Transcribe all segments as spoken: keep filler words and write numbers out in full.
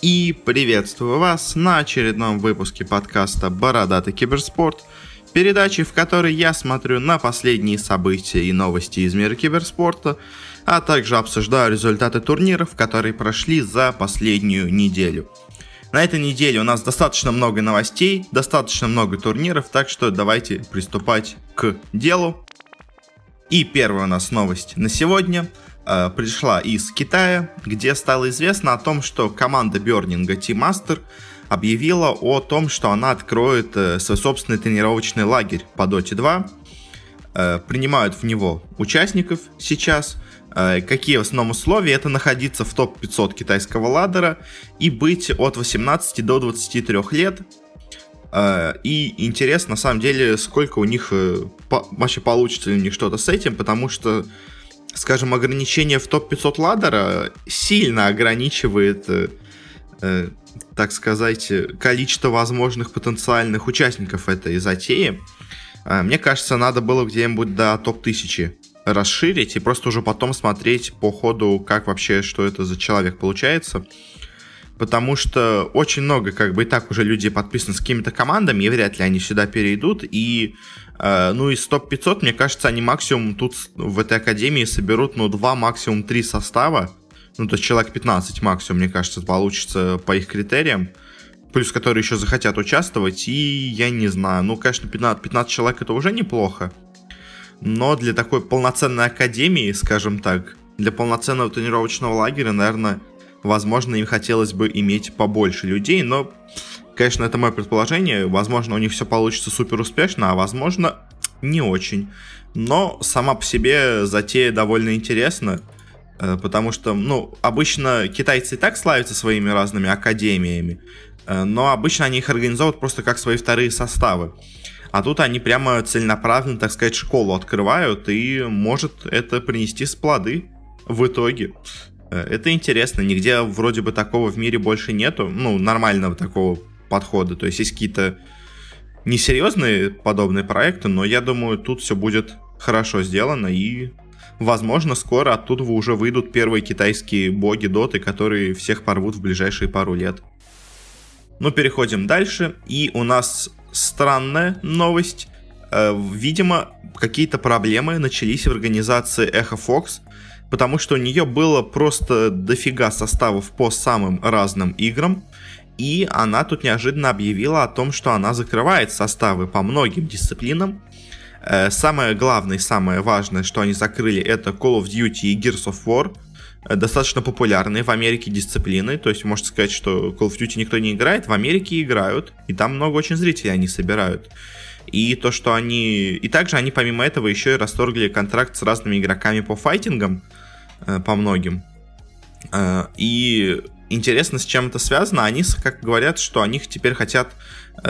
И приветствую вас на очередном выпуске подкаста «Бородатый киберспорт», передачи, в которой я смотрю на последние события и новости из мира киберспорта, а также обсуждаю результаты турниров, которые прошли за последнюю неделю. На этой неделе у нас достаточно много новостей, достаточно много турниров, так что давайте приступать к делу. И первая у нас новость на сегодня – пришла из Китая, где стало известно о том, что команда бёрнинга Team Master объявила о том, что она откроет свой собственный тренировочный лагерь по Дота два. Принимают в него участников сейчас. Какие в основном условия? Это находиться в топ пятьсот китайского ладдера и быть от восемнадцати до двадцати трёх лет. И интересно, на самом деле, сколько у них вообще получится у них что-то с этим, потому что, скажем, ограничение в топ пятьсот ладдера сильно ограничивает, э, так сказать, количество возможных потенциальных участников этой затеи. Э, мне кажется, надо было где-нибудь до топ тысячи расширить и просто уже потом смотреть по ходу, как вообще, что это за человек получается. Потому что очень много, как бы, и так уже людей подписаны с какими-то командами, и вряд ли они сюда перейдут. И, э, ну, из топ пятьсот, мне кажется, они максимум тут в этой академии соберут, ну, два, максимум три состава. Ну, то есть человек пятнадцать максимум, мне кажется, получится по их критериям. Плюс, которые еще захотят участвовать, и я не знаю. Ну, конечно, пятнадцать, пятнадцать человек — это уже неплохо. Но для такой полноценной академии, скажем так, для полноценного тренировочного лагеря, наверное, возможно, им хотелось бы иметь побольше людей, но, конечно, это мое предположение. Возможно, у них все получится супер успешно, а возможно, не очень. Но сама по себе затея довольно интересна, потому что, ну, обычно китайцы и так славятся своими разными академиями, но обычно они их организовывают просто как свои вторые составы. А тут они прямо целенаправленно, так сказать, школу открывают, и может это принести плоды в итоге. Это интересно, нигде вроде бы такого в мире больше нету, ну, нормального такого подхода. То есть есть какие-то несерьезные подобные проекты, но я думаю, тут все будет хорошо сделано. И, возможно, скоро оттуда уже выйдут первые китайские боги доты, которые всех порвут в ближайшие пару лет. Ну, переходим дальше. И у нас странная новость. Видимо, какие-то проблемы начались в организации Эхо Фокс, потому что у нее было просто дофига составов по самым разным играм, и она тут неожиданно объявила о том, что она закрывает составы по многим дисциплинам. Самое главное и самое важное, что они закрыли, это Call of Duty и Gears of War, достаточно популярные в Америке дисциплины. То есть можно сказать, что Call of Duty никто не играет, в Америке играют, и там много очень зрителей они собирают. И то, что они... И также они помимо этого еще и расторгли контракт с разными игроками по файтингам, по многим. И интересно, с чем это связано. Они, как говорят, что они теперь хотят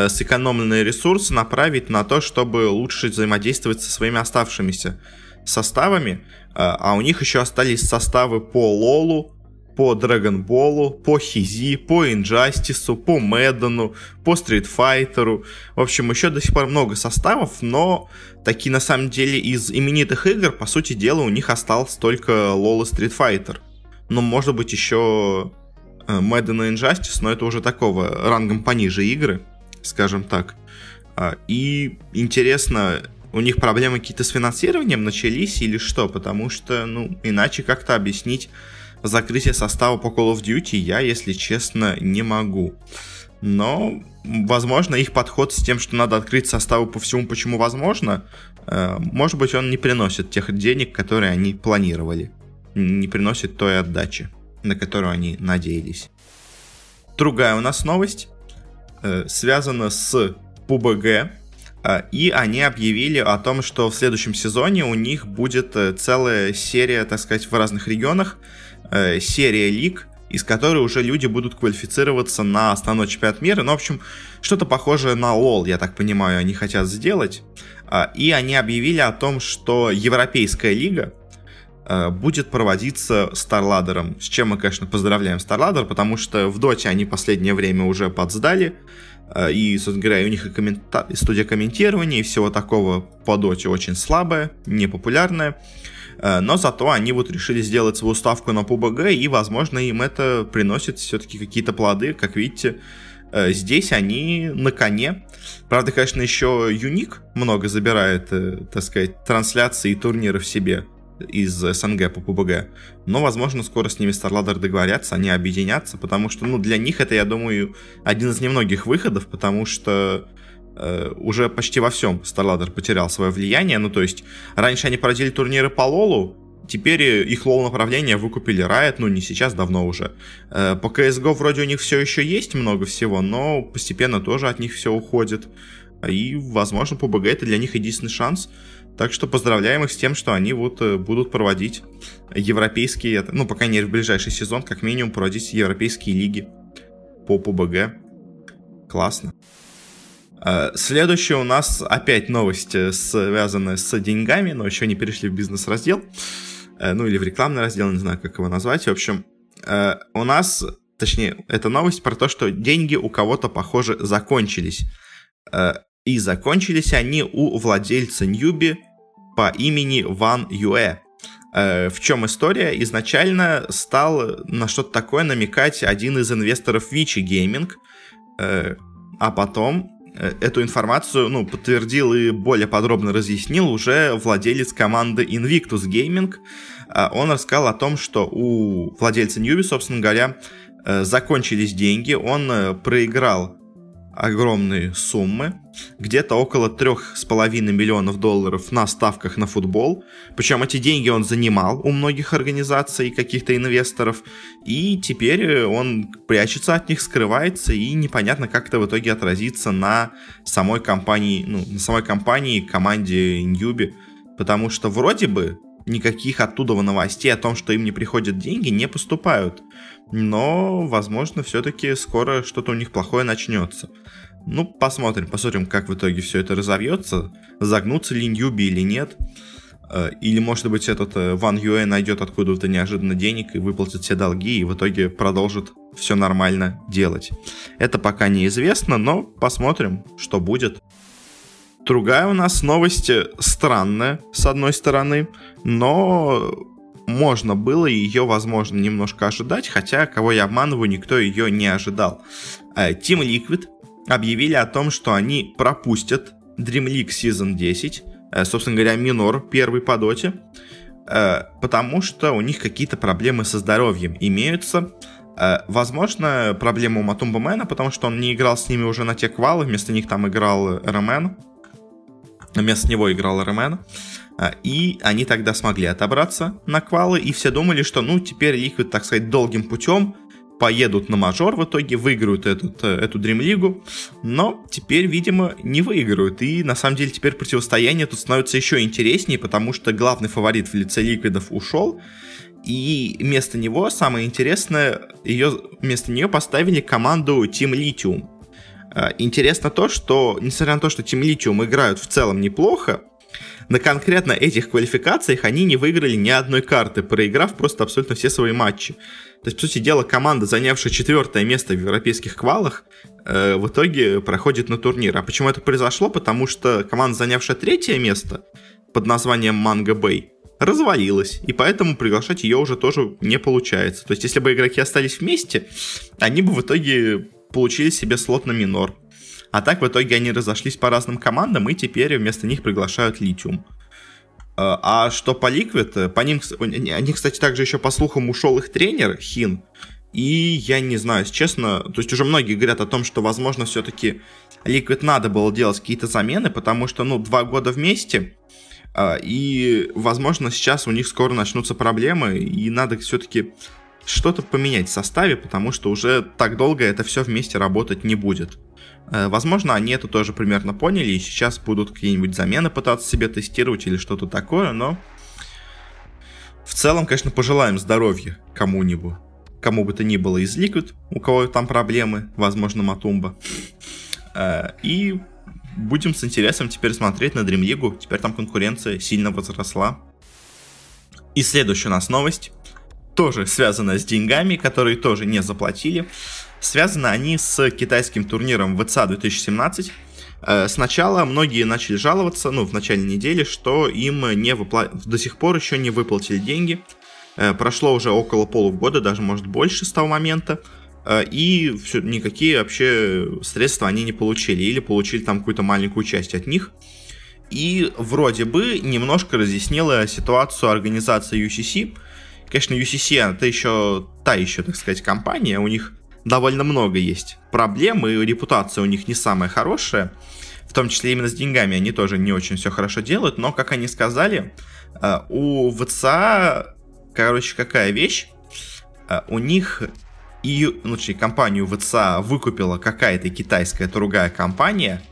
сэкономленные ресурсы направить на то, чтобы лучше взаимодействовать со своими оставшимися составами. А у них еще остались составы по лолу, по Драгонболу, по Хизи, по Инжастису, по Мэддену, по Стритфайтеру. В общем, еще до сих пор много составов, но такие, на самом деле, из именитых игр, по сути дела, у них осталось только лол и Стритфайтер. Ну, может быть, еще Мэдден и Инжастис, но это уже такого рангом пониже игры, скажем так. И интересно, у них проблемы какие-то с финансированием начались или что? Потому что, ну, иначе как-то объяснить закрытие состава по Call of Duty я, если честно, не могу. Но, возможно, их подход с тем, что надо открыть составы по всему, почему возможно, может быть, он не приносит тех денег, которые они планировали. Не приносит той отдачи, на которую они надеялись. Другая у нас новость связана с пэ бэ гэ. И они объявили о том, что в следующем сезоне у них будет целая серия, так сказать, в разных регионах, серия лиг, из которой уже люди будут квалифицироваться на основной чемпионат мира. Ну, в общем, что-то похожее на лол, я так понимаю, они хотят сделать. И они объявили о том, что Европейская лига будет проводиться StarLadder'ом. С чем мы, конечно, поздравляем StarLadder, потому что в Доте они последнее время уже подсдали. И, собственно говоря, у них и, коммента... и студия комментирования, и всего такого по доте очень слабая, непопулярная. но зато они вот решили сделать свою ставку на пэ вэ гэ, и, возможно, им это приносит все-таки какие-то плоды, как видите. Здесь они на коне. Правда, конечно, еще Юник много забирает, так сказать, трансляции и турниры в себе из эс эн гэ по пэ вэ гэ. Но, возможно, скоро с ними StarLadder договорятся, они объединятся, потому что, ну, для них это, я думаю, один из немногих выходов, потому что э, уже почти во всем StarLadder потерял свое влияние. Ну, то есть, раньше они породили турниры по лолу, теперь их лол-направление выкупили Riot, ну не сейчас, давно уже. По си эс го вроде у них все еще есть много всего, но постепенно тоже от них все уходит. И, возможно, пэ вэ гэ это для них единственный шанс. Так что поздравляем их с тем, что они вот будут проводить европейские, ну, по крайней мере, в ближайший сезон, как минимум, проводить европейские лиги по пэ вэ гэ. Классно. Следующая у нас опять новость, связанная с деньгами, но еще не перешли в бизнес-раздел. Ну или в рекламный раздел, не знаю, как его назвать. В общем, у нас, точнее, это новость про то, что деньги у кого-то, похоже, закончились. И закончились они у владельца Ньюби по имени Ван Юэ. В чем история? Изначально стал на что-то такое намекать один из инвесторов ви си эй Gaming, а потом эту информацию, ну, подтвердил и более подробно разъяснил уже владелец команды Invictus Gaming. Он рассказал о том, что у владельца Ньюби, собственно говоря, закончились деньги. Он проиграл огромные суммы, где-то около три с половиной миллионов долларов на ставках на футбол. Причем эти деньги он занимал у многих организаций и каких-то инвесторов. И теперь он прячется от них, скрывается, и непонятно, как это в итоге отразится на самой компании, ну, на самой компании, команде Ньюби. Потому что вроде бы никаких оттуда новостей о том, что им не приходят деньги, не поступают. Но, возможно, все-таки скоро что-то у них плохое начнется. Ну, посмотрим, посмотрим, как в итоге все это разовьется. Загнутся ли Ньюби или нет. Или, может быть, этот Ван Юэ найдет откуда-то неожиданно денег и выплатит все долги, и в итоге продолжит все нормально делать. Это пока неизвестно, но посмотрим, что будет. Другая у нас новость странная, с одной стороны, но можно было ее, возможно, немножко ожидать, хотя, кого я обманываю, никто ее не ожидал. Team Liquid объявили о том, что они пропустят Dream League сезон десять, собственно говоря, минор первый по доте, потому что у них какие-то проблемы со здоровьем имеются. Возможно, проблема у Матумбамена, потому что он не играл с ними уже на те квалы, вместо них там играл Ромен. Вместо него играл Ромен. И они тогда смогли отобраться на квалы. И все думали, что, ну, теперь Liquid, так сказать, долгим путем поедут на мажор, в итоге выиграют этот, эту Dream League. Но теперь, видимо, не выиграют. И, на самом деле, теперь противостояние тут становится еще интереснее, потому что главный фаворит в лице Liquid'ов ушел. И вместо него, самое интересное, ее, вместо нее поставили команду Team Lithium. Интересно то, что, несмотря на то, что Team Lithium играют в целом неплохо, на конкретно этих квалификациях они не выиграли ни одной карты, проиграв просто абсолютно все свои матчи. То есть, по сути дела, команда, занявшая четвертое место в европейских квалах, э, в итоге проходит на турнир. А почему это произошло? Потому что команда, занявшая третье место под названием Manga Bay, развалилась, и поэтому приглашать ее уже тоже не получается. То есть, если бы игроки остались вместе, они бы в итоге получили себе слот на минор. А так в итоге они разошлись по разным командам, и теперь вместо них приглашают Lithium. А что по Liquid? По ним, они, кстати, также еще по слухам ушел их тренер Хин. И я не знаю, честно, то есть уже многие говорят о том, что, возможно, все-таки Liquid надо было делать какие-то замены, потому что, ну, два года вместе, и, возможно, сейчас у них скоро начнутся проблемы, и надо все-таки что-то поменять в составе, потому что уже так долго это все вместе работать не будет. Возможно, они это тоже примерно поняли, и сейчас будут какие-нибудь замены пытаться себе тестировать или что-то такое, но в целом, конечно, пожелаем здоровья кому-нибудь, кому бы то ни было из Liquid, у кого там проблемы, возможно, Матумба. И будем с интересом теперь смотреть на Dream League, теперь там конкуренция сильно возросла. И следующая у нас новость, тоже связана с деньгами, которые тоже не заплатили. Связаны они с китайским турниром дабл ю си эй две тысячи семнадцать, Сначала многие начали жаловаться, ну, в начале недели, что им не выпла... до сих пор еще не выплатили деньги. Прошло уже около полугода, даже, может, больше с того момента, и все, никакие вообще средства они не получили, или получили там какую-то маленькую часть от них. И вроде бы немножко разъяснила ситуацию организация ю си си. Конечно, ю си си — это еще та еще, так сказать, компания, у них довольно много есть проблем, и репутация у них не самая хорошая, в том числе именно с деньгами они тоже не очень все хорошо делают, но, как они сказали, у ви си эй, короче, какая вещь, у них, и, ну, компанию ви си эй выкупила какая-то китайская другая компания,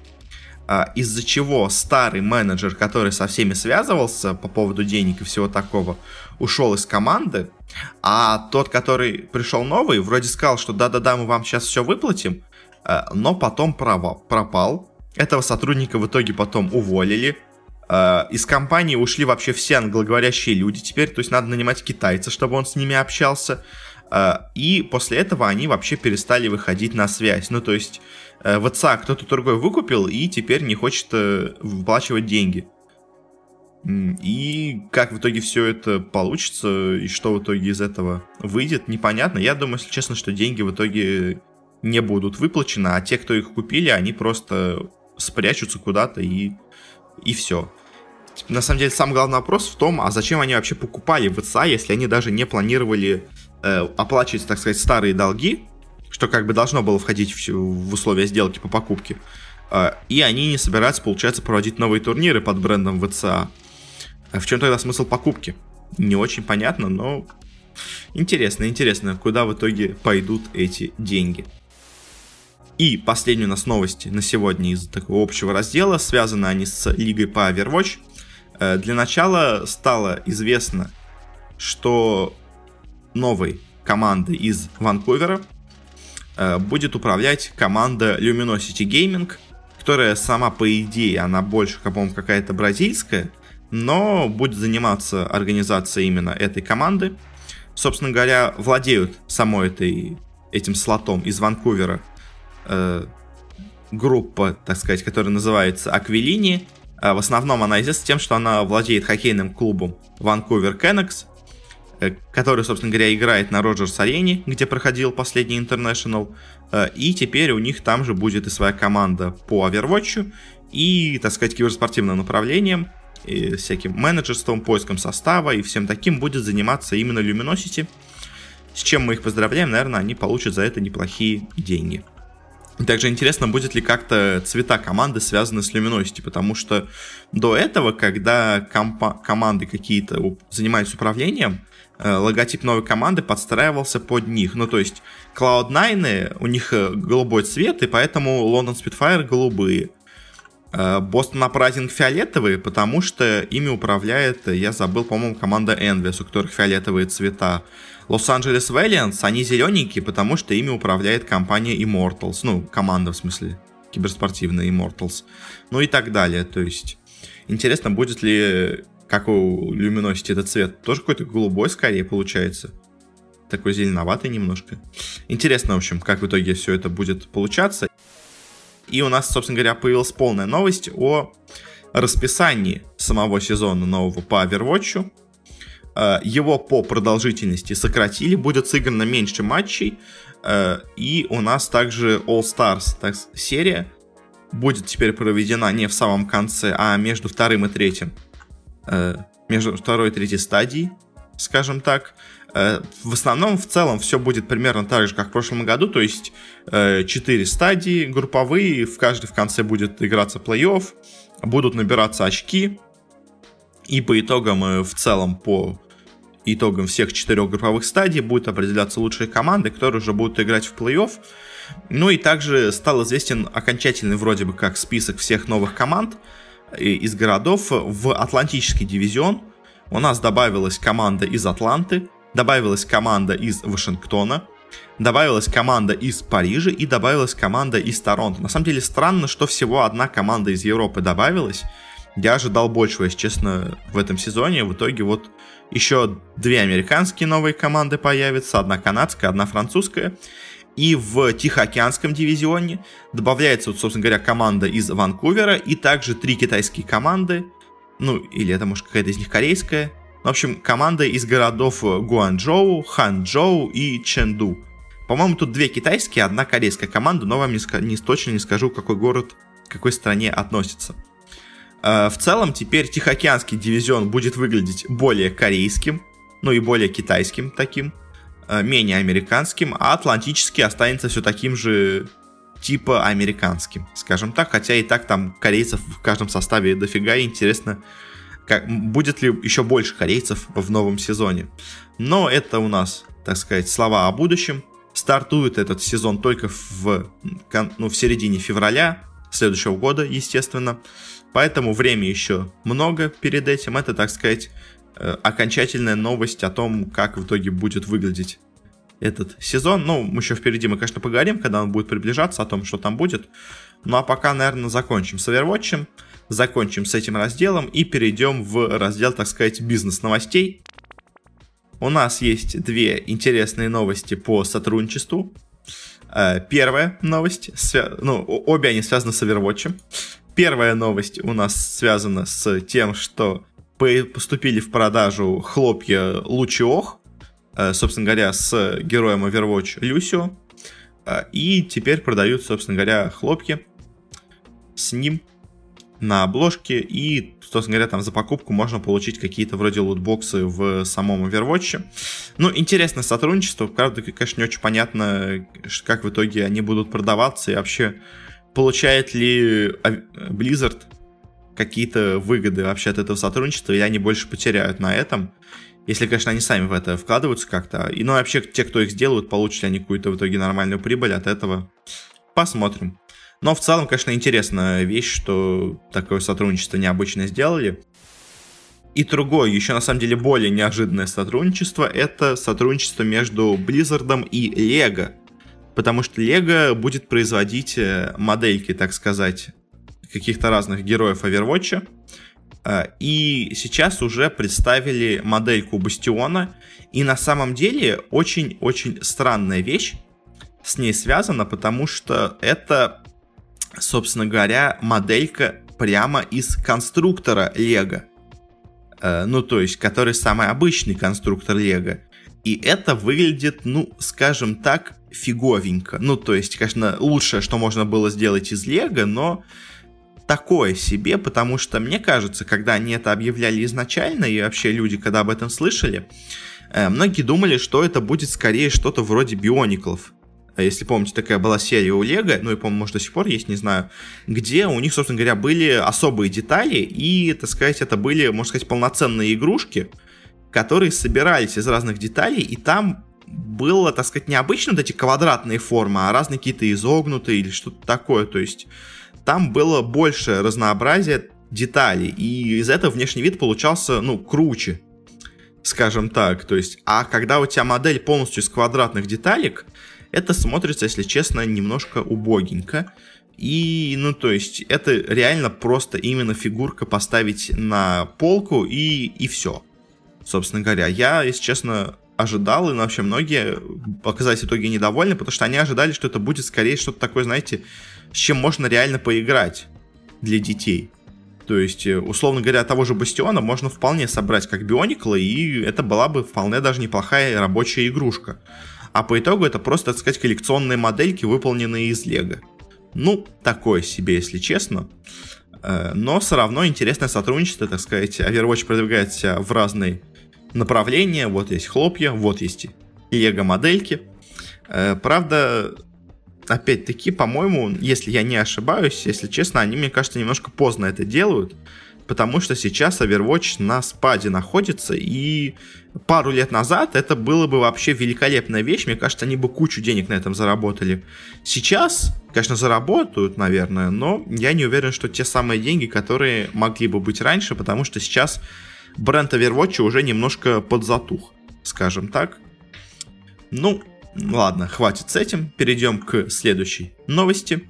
из-за чего старый менеджер, который со всеми связывался по поводу денег и всего такого, ушел из команды, а тот, который пришел новый, вроде сказал, что да-да-да, мы вам сейчас все выплатим, но потом пропал. Этого сотрудника в итоге потом уволили. Из компании ушли вообще все англоговорящие люди теперь, то есть надо нанимать китайца, чтобы он с ними общался. И после этого они вообще перестали выходить на связь. Ну, то есть ви си эй кто-то другой выкупил и теперь не хочет выплачивать деньги. И как в итоге все это получится, и что в итоге из этого выйдет, непонятно. Я думаю, если честно, что деньги в итоге не будут выплачены, а те, кто их купили, они просто спрячутся куда-то и, и все. На самом деле, самый главный вопрос в том, а зачем они вообще покупали ви си эй, если они даже не планировали э, оплачивать, так сказать, старые долги, что как бы должно было входить в, в условия сделки по покупке. Э, и они не собираются, получается, проводить новые турниры под брендом ви си эй. В чем тогда смысл покупки? Не очень понятно, но интересно, интересно, куда в итоге пойдут эти деньги. И последние у нас новости на сегодня из такого общего раздела. Связаны они с лигой по Overwatch. Для начала стало известно, что новой командой из Ванкувера будет управлять команда Luminosity Gaming, которая сама, по идее, она больше, по-моему, какая-то бразильская, но будет заниматься организацией именно этой команды. Собственно говоря, владеют самой этой, этим слотом из Ванкувера э, группа, так сказать, которая называется Аквилини. Э, в основном она известна тем, что она владеет хоккейным клубом Ванкувер Кеннекс, э, который, собственно говоря, играет на Роджерс-арене, где проходил последний интернешнл. Э, и теперь у них там же будет и своя команда по Overwatch'у и, так сказать, киберспортивным направлением, и всяким менеджерством, поиском состава и всем таким будет заниматься именно Luminosity, с чем мы их поздравляем, наверное, они получат за это неплохие деньги. Также интересно, будет ли как-то цвета команды связаны с Luminosity, потому что до этого, когда компа- команды какие-то занимались управлением, э, логотип новой команды подстраивался под них, ну то есть Cloud9, у них голубой цвет, и поэтому Лондон Spitfire голубые, Бостон Апрайзинг фиолетовые, потому что ими управляет, я забыл, по-моему, команда Envious, у которых фиолетовые цвета. Лос-Анджелес Вэлианс, они зелененькие, потому что ими управляет компания Immortals, ну, команда, в смысле, киберспортивная Immortals, ну и так далее. То есть, интересно, будет ли, как у Luminosity этот цвет, тоже какой-то голубой, скорее, получается. Такой зеленоватый немножко. Интересно, в общем, как в итоге все это будет получаться. И у нас, собственно говоря, появилась полная новость о расписании самого сезона нового по Overwatch'у. Его по продолжительности сократили, будет сыграно меньше матчей. И у нас также All Stars, так, серия будет теперь проведена не в самом конце, а между вторым и третьим, между второй и третьей стадией, скажем так. В основном, в целом, все будет примерно так же, как в прошлом году, то есть четыре стадии групповые, в каждой в конце будет играться плей-офф, будут набираться очки, и по итогам, в целом, по итогам всех четырех групповых стадий будут определяться лучшие команды, которые уже будут играть в плей-офф. Ну и также стал известен окончательный, вроде бы как, список всех новых команд из городов в Атлантический дивизион. У нас добавилась команда из Атланты, добавилась команда из Вашингтона, добавилась команда из Парижа и добавилась команда из Торонто. На самом деле странно, что всего одна команда из Европы добавилась. Я ожидал большего, если честно, в этом сезоне. В итоге вот еще две американские новые команды появятся, одна канадская, одна французская. И в Тихоокеанском дивизионе добавляется, вот, собственно говоря, команда из Ванкувера и также три китайские команды. Ну, или это, может, какая-то из них корейская. В общем, команда из городов Гуанчжоу, Ханчжоу и Чэнду. По-моему, тут две китайские, одна корейская команда, но вам не, не точно не скажу, какой город к какой стране относится. Э, в целом, теперь Тихоокеанский дивизион будет выглядеть более корейским, ну и более китайским таким, э, менее американским, а Атлантический останется все таким же типа американским, скажем так, хотя и так там корейцев в каждом составе дофига, и интересно, как, будет ли еще больше корейцев в новом сезоне. Но это у нас, так сказать, слова о будущем. Стартует этот сезон только в, ну, в середине февраля следующего года, естественно. Поэтому времени еще много перед этим. Это, так сказать, окончательная новость о том, как в итоге будет выглядеть этот сезон. Ну, еще впереди мы, конечно, поговорим, когда он будет приближаться, о том, что там будет. Ну, а пока, наверное, закончим с Overwatch'ем. Закончим с этим разделом и перейдем в раздел, так сказать, бизнес-новостей. У нас есть две интересные новости по сотрудничеству. Первая новость, ну, обе они связаны с Overwatch'ем. Первая новость у нас связана с тем, что поступили в продажу хлопья Лучиох, собственно говоря, с героем Overwatch Люсио. И теперь продают, собственно говоря, хлопья с ним на обложке, и, собственно говоря, там за покупку можно получить какие-то вроде лутбоксы в самом Overwatch. Ну, интересное сотрудничество, правда, конечно, не очень понятно, как в итоге они будут продаваться, и вообще, получает ли Blizzard какие-то выгоды вообще от этого сотрудничества, или они больше потеряют на этом, если, конечно, они сами в это вкладываются как-то, и, ну, вообще, те, кто их сделают, получат ли они какую-то в итоге нормальную прибыль от этого, посмотрим. Но в целом, конечно, интересная вещь, что такое сотрудничество необычно сделали. И другое, еще на самом деле более неожиданное сотрудничество, это сотрудничество между Blizzard и Lego. Потому что Lego будет производить модельки, так сказать, каких-то разных героев Overwatch. И сейчас уже представили модельку Бастиона. И на самом деле очень-очень странная вещь с ней связана, потому что это, собственно говоря, моделька прямо из конструктора Лего. Э, ну, то есть, который самый обычный конструктор Лего. И это выглядит, ну, скажем так, фиговенько. Ну, то есть, конечно, лучшее, что можно было сделать из Лего, но такое себе, потому что, мне кажется, когда они это объявляли изначально, и вообще люди, когда об этом слышали, э, многие думали, что это будет скорее что-то вроде Биониклов. Если помните, такая была серия у Лего, ну и, по-моему, может, до сих пор есть, не знаю, где у них, собственно говоря, были особые детали, и, так сказать, это были, можно сказать, полноценные игрушки, которые собирались из разных деталей, и там было, так сказать, необычно вот эти квадратные формы, а разные какие-то изогнутые или что-то такое, то есть там было больше разнообразия деталей, и из этого внешний вид получался, ну, круче, скажем так, то есть, а когда у тебя модель полностью из квадратных деталек, это смотрится, если честно, немножко убогенько. И, ну, то есть, это реально просто именно фигурка поставить на полку и, и все. Собственно говоря, я, если честно, ожидал, и вообще многие оказались в итоге недовольны, потому что они ожидали, что это будет скорее что-то такое, знаете, с чем можно реально поиграть для детей. То есть, условно говоря, того же Бастиона можно вполне собрать как Бионикла, и это была бы вполне даже неплохая рабочая игрушка. А по итогу это просто, так сказать, коллекционные модельки, выполненные из Лего. Ну, такое себе, если честно. Но все равно интересное сотрудничество, так сказать. Overwatch продвигается в разные направления. Вот есть хлопья, вот есть Лего-модельки. Правда, опять-таки, по-моему, если я не ошибаюсь, если честно, они, мне кажется, немножко поздно это делают. Потому что сейчас Overwatch на спаде находится, и пару лет назад это было бы вообще великолепная вещь. Мне кажется, они бы кучу денег на этом заработали. Сейчас, конечно, заработают, наверное, но я не уверен, что те самые деньги, которые могли бы быть раньше, потому что сейчас бренд Overwatch уже немножко подзатух, скажем так. Ну, ладно, хватит с этим, перейдем к следующей новости.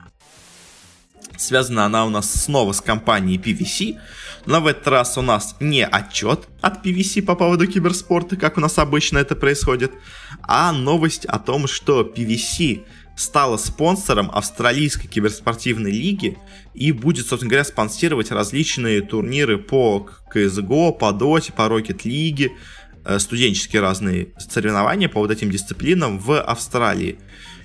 Связана она у нас снова с компанией пи ви си, но в этот раз у нас не отчет от пи ви си по поводу киберспорта, как у нас обычно это происходит, а новость о том, что пи ви си стала спонсором австралийской киберспортивной лиги и будет, собственно говоря, спонсировать различные турниры по си эс го, по Dota, по Rocket League, студенческие разные соревнования по вот этим дисциплинам в Австралии.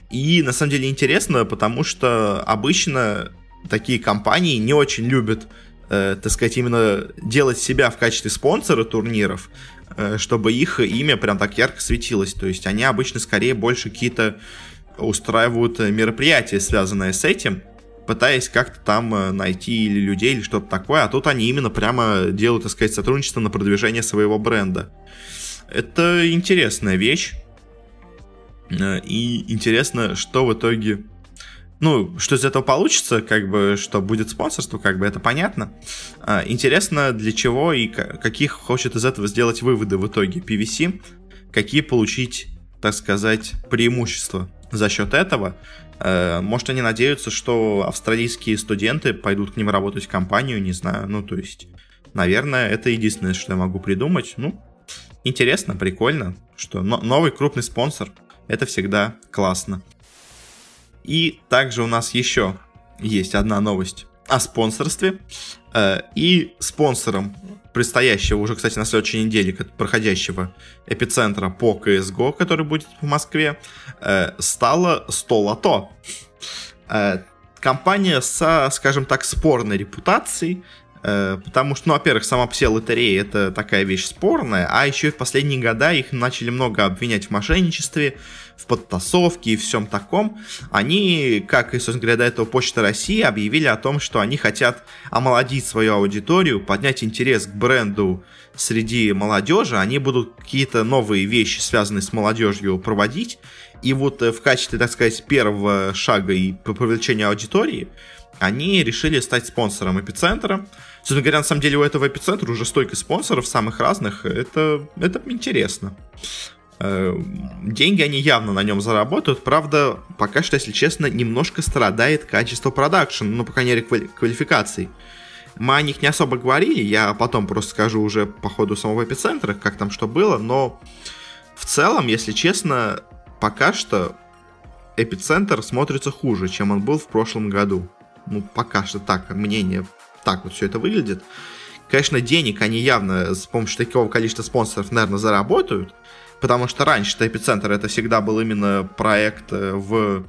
И на самом деле интересно, потому что обычно такие компании не очень любят, э, так сказать, именно делать себя в качестве спонсора турниров, э, чтобы их имя прям так ярко светилось. То есть они обычно скорее больше какие-то устраивают мероприятия, связанные с этим, пытаясь как-то там найти или людей, или что-то такое. А тут они именно прямо делают, так сказать, сотрудничество на продвижение своего бренда. Это интересная вещь. И интересно, что в итоге... Ну, что из этого получится, как бы, что будет спонсорство, как бы, это понятно. Интересно, для чего и каких хочет из этого сделать выводы в итоге пи ви си, какие получить, так сказать, преимущества за счет этого. Может, они надеются, что австралийские студенты пойдут к ним работать в компанию, не знаю. Ну, то есть, наверное, это единственное, что я могу придумать. Ну, интересно, прикольно, что новый крупный спонсор. Это всегда классно. И также у нас еще есть одна новость о спонсорстве. И спонсором предстоящего, уже, кстати, на следующей неделе проходящего эпицентра по си эс го, который будет в Москве, стало Столото. Компания со, скажем так, спорной репутацией. Потому что, ну, во-первых, сама по себе лотерея — это такая вещь спорная. А еще и в последние года их начали много обвинять в мошенничестве, в подтасовке и всем таком. Они, как и, собственно говоря, до этого Почта России, объявили о том, что они хотят омолодить свою аудиторию, поднять интерес к бренду среди молодежи. Они будут какие-то новые вещи, связанные с молодежью, проводить. И вот в качестве, так сказать, первого шага и по привлечению аудитории они решили стать спонсором эпицентра. Собственно говоря, на самом деле у этого эпицентра уже столько спонсоров самых разных. Это, это интересно. Деньги они явно на нем заработают. Правда, пока что, если честно, немножко страдает качество продакшн. Ну, по крайней мере, квалификаций. Мы о них не особо говорили. Я потом просто скажу уже по ходу самого эпицентра, как там что было. Но в целом, если честно, пока что эпицентр смотрится хуже, чем он был в прошлом году. Ну, пока что так, мнение, так вот все это выглядит. Конечно, денег они явно с помощью такого количества спонсоров, наверное, заработают. Потому что раньше-то Эпицентр — это всегда был именно проект в...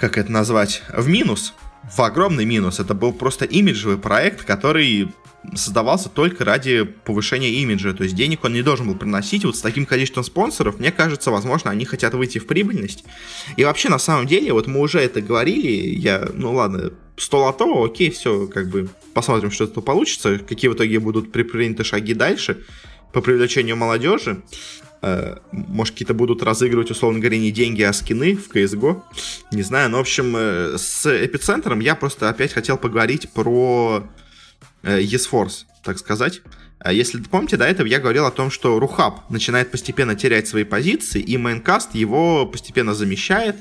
Как это назвать? В минус. В огромный минус. Это был просто имиджевый проект, который создавался только ради повышения имиджа. То есть денег он не должен был приносить. Вот с таким количеством спонсоров, мне кажется, возможно, они хотят выйти в прибыльность. И вообще, на самом деле, вот мы уже это говорили. Я, ну ладно, Столото, окей, все, как бы посмотрим, что это получится. Какие в итоге будут предприняты шаги дальше по привлечению молодежи. Может, какие-то будут разыгрывать, условно говоря, не деньги, а скины в си эс го. Не знаю, но, в общем, с Эпицентром я просто опять хотел поговорить про... Esforce, так сказать. Если помните, до этого я говорил о том, что RuHub начинает постепенно терять свои позиции, и Maincast его постепенно замещает.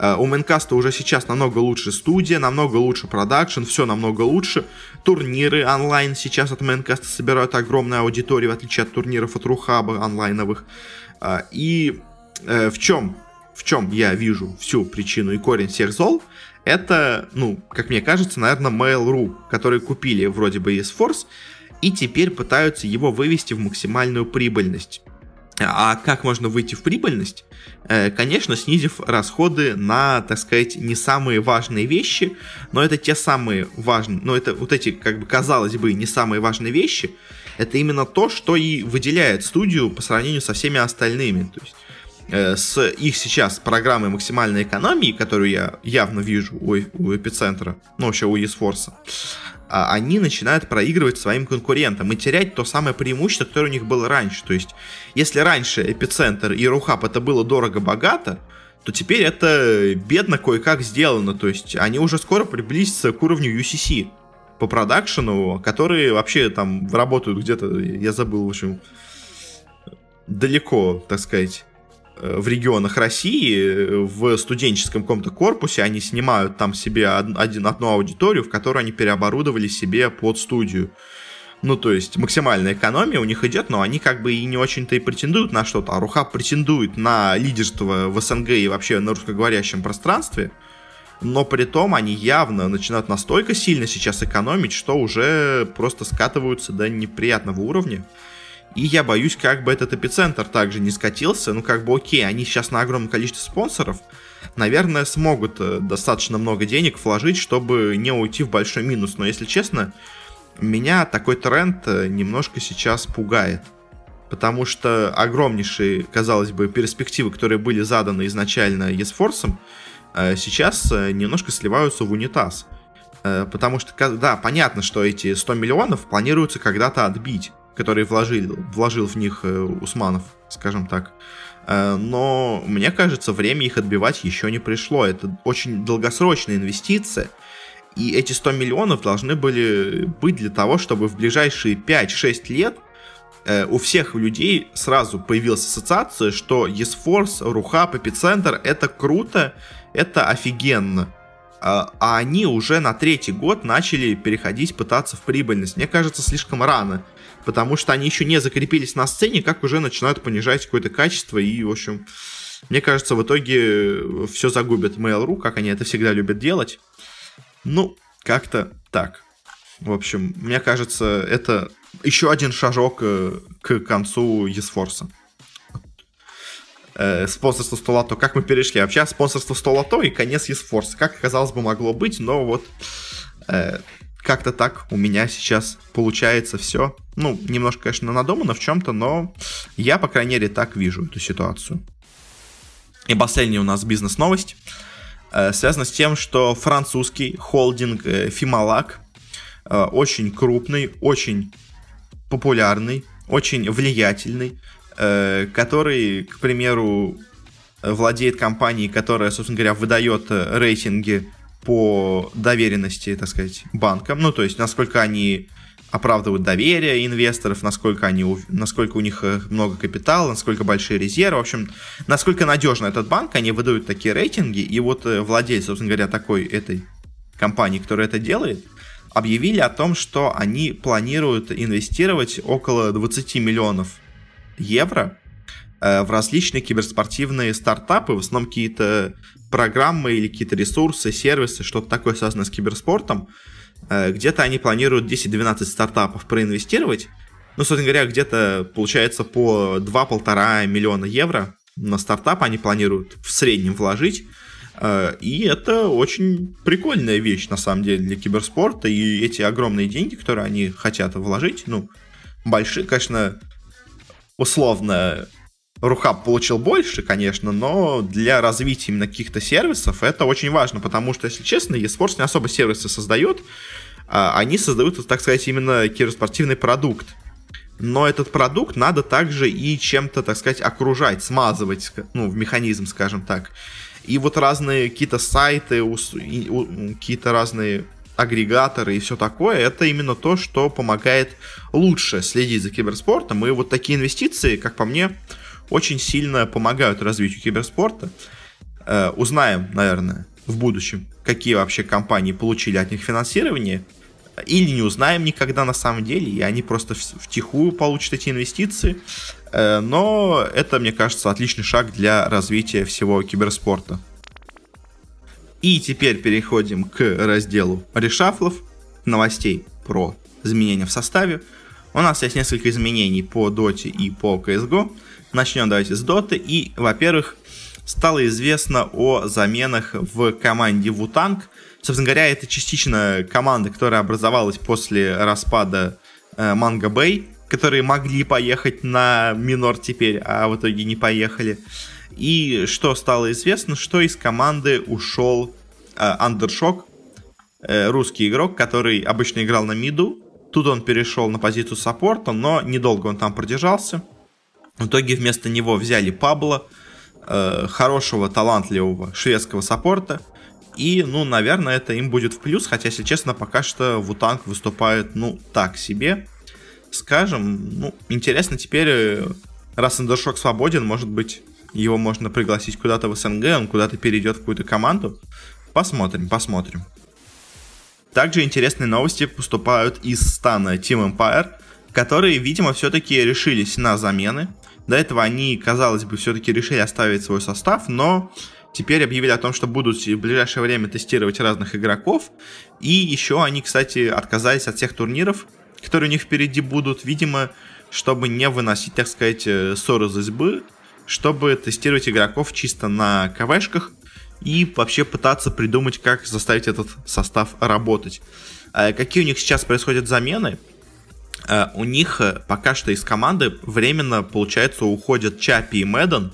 У Maincast уже сейчас намного лучше студия, намного лучше продакшн, все намного лучше. Турниры онлайн сейчас от Maincast собирают огромную аудиторию, в отличие от турниров от RuHub онлайновых. И в чем, в чем я вижу всю причину и корень всех зол? Это, ну, как мне кажется, наверное, Mail.ru, которые купили вроде бы Esforce и теперь пытаются его вывести в максимальную прибыльность. А как можно выйти в прибыльность? Конечно, снизив расходы на, так сказать, не самые важные вещи, но это те самые важные, но это вот эти, как бы, казалось бы, не самые важные вещи, это именно то, что и выделяет студию по сравнению со всеми остальными, то есть... С их сейчас программой максимальной экономии, которую я явно вижу у, у Эпицентра, ну вообще у Esforce, они начинают проигрывать своим конкурентам и терять то самое преимущество, которое у них было раньше. То есть, если раньше Эпицентр и RuHub это было дорого-богато, то теперь это бедно кое-как сделано. То есть, они уже скоро приблизятся к уровню ю си си по продакшену, которые вообще там работают где-то, я забыл, в общем, далеко, так сказать, в регионах России, в студенческом каком-то корпусе, они снимают там себе один, одну аудиторию, в которую они переоборудовали себе под студию. Ну, то есть максимальная экономия у них идет, но они как бы и не очень-то и претендуют на что-то. А RuHub претендует на лидерство в СНГ и вообще на русскоговорящем пространстве. Но при том они явно начинают настолько сильно сейчас экономить, что уже просто скатываются до неприятного уровня. И я боюсь, как бы этот эпицентр также не скатился. Ну, как бы окей, они сейчас на огромном количестве спонсоров, наверное, смогут достаточно много денег вложить, чтобы не уйти в большой минус. Но, если честно, меня такой тренд немножко сейчас пугает. Потому что огромнейшие, казалось бы, перспективы, которые были заданы изначально Esforce, сейчас немножко сливаются в унитаз. Потому что, да, понятно, что эти сто миллионов планируется когда-то отбить, который вложил, вложил в них Усманов, скажем так. Но, мне кажется, время их отбивать еще не пришло. Это очень долгосрочная инвестиция. И эти сто миллионов должны были быть для того, чтобы в ближайшие пять-шесть лет у всех людей сразу появилась ассоциация, что Esforce, RuHub, Epicenter — это круто, это офигенно. А они уже на третий год начали переходить, пытаться в прибыльность. Мне кажется, слишком рано, потому что они еще не закрепились на сцене, как уже начинают понижать какое-то качество. И, в общем, мне кажется, в итоге все загубят Mail.ru, как они это всегда любят делать. Ну, как-то так. В общем, мне кажется, это еще один шажок к концу Esforce. Спонсорство Столото, как мы перешли. Вообще, спонсорство Столото и конец Esforce, как, казалось бы, могло быть, но вот э, как-то так у меня сейчас получается все. Ну, немножко, конечно, надумано в чем-то, но я, по крайней мере, так вижу эту ситуацию. И последняя у нас бизнес-новость э, связана с тем, что французский холдинг э, Фималак, э, очень крупный, очень популярный, очень влиятельный, который, к примеру, владеет компанией, которая, собственно говоря, выдает рейтинги по доверенности, так сказать, банкам. Ну, то есть, насколько они оправдывают доверие инвесторов, насколько, они, насколько у них много капитала, насколько большие резервы. В общем, насколько надежно этот банк, они выдают такие рейтинги. И вот владелец, собственно говоря, такой этой компании, которая это делает, объявили о том, что они планируют инвестировать около двадцать миллионов евро э, в различные киберспортивные стартапы, в основном какие-то программы или какие-то ресурсы, сервисы, что-то такое связанное с киберспортом. Э, где-то они планируют десять-двенадцать стартапов проинвестировать. Ну, собственно говоря, где-то получается по два-полтора миллиона евро на стартап они планируют в среднем вложить. Э, и это очень прикольная вещь, на самом деле, для киберспорта. И эти огромные деньги, которые они хотят вложить, ну, большие, конечно. Условно, RuHub получил больше, конечно, но для развития именно каких-то сервисов это очень важно, потому что, если честно, Esforce не особо сервисы создает, они создают, так сказать, именно киберспортивный продукт. Но этот продукт надо также и чем-то, так сказать, окружать, смазывать, ну, в механизм, скажем так. И вот разные какие-то сайты, какие-то разные агрегаторы и все такое, это именно то, что помогает лучше следить за киберспортом. И вот такие инвестиции, как по мне, очень сильно помогают развитию киберспорта. Э, узнаем, наверное, в будущем, какие вообще компании получили от них финансирование. Или не узнаем никогда на самом деле, и они просто втихую получат эти инвестиции. Э, но это, мне кажется, отличный шаг для развития всего киберспорта. И теперь переходим к разделу решафлов, новостей про изменения в составе. У нас есть несколько изменений по Доте и по си эс го. Начнем давайте с Доты. И, во-первых, стало известно о заменах в команде Wu-Tang. Собственно говоря, это частично команда, которая образовалась после распада Manga Bay, которые могли поехать на минор теперь, а в итоге не поехали. И что стало известно, что из команды ушел Андершок, э, э, русский игрок, который обычно играл на миду. Тут он перешел на позицию саппорта, но недолго он там продержался. В итоге вместо него взяли Пабло, э, хорошего, талантливого шведского саппорта. И, ну, наверное, это им будет в плюс, хотя, если честно, пока что Wu-Tang выступает, ну, так себе. Скажем, ну, интересно теперь, э, раз Андершок свободен, может быть, его можно пригласить куда-то в СНГ, он куда-то перейдет в какую-то команду. Посмотрим, посмотрим. Также интересные новости поступают из стана Team Empire, которые, видимо, все-таки решились на замены. До этого они, казалось бы, все-таки решили оставить свой состав, но теперь объявили о том, что будут в ближайшее время тестировать разных игроков. И еще они, кстати, отказались от всех турниров, которые у них впереди будут, видимо, чтобы не выносить, так сказать, ссор из избы, чтобы тестировать игроков чисто на КВшках и вообще пытаться придумать, как заставить этот состав работать. Какие у них сейчас происходят замены? У них пока что из команды временно, получается, уходят Чаппи и Мэдден.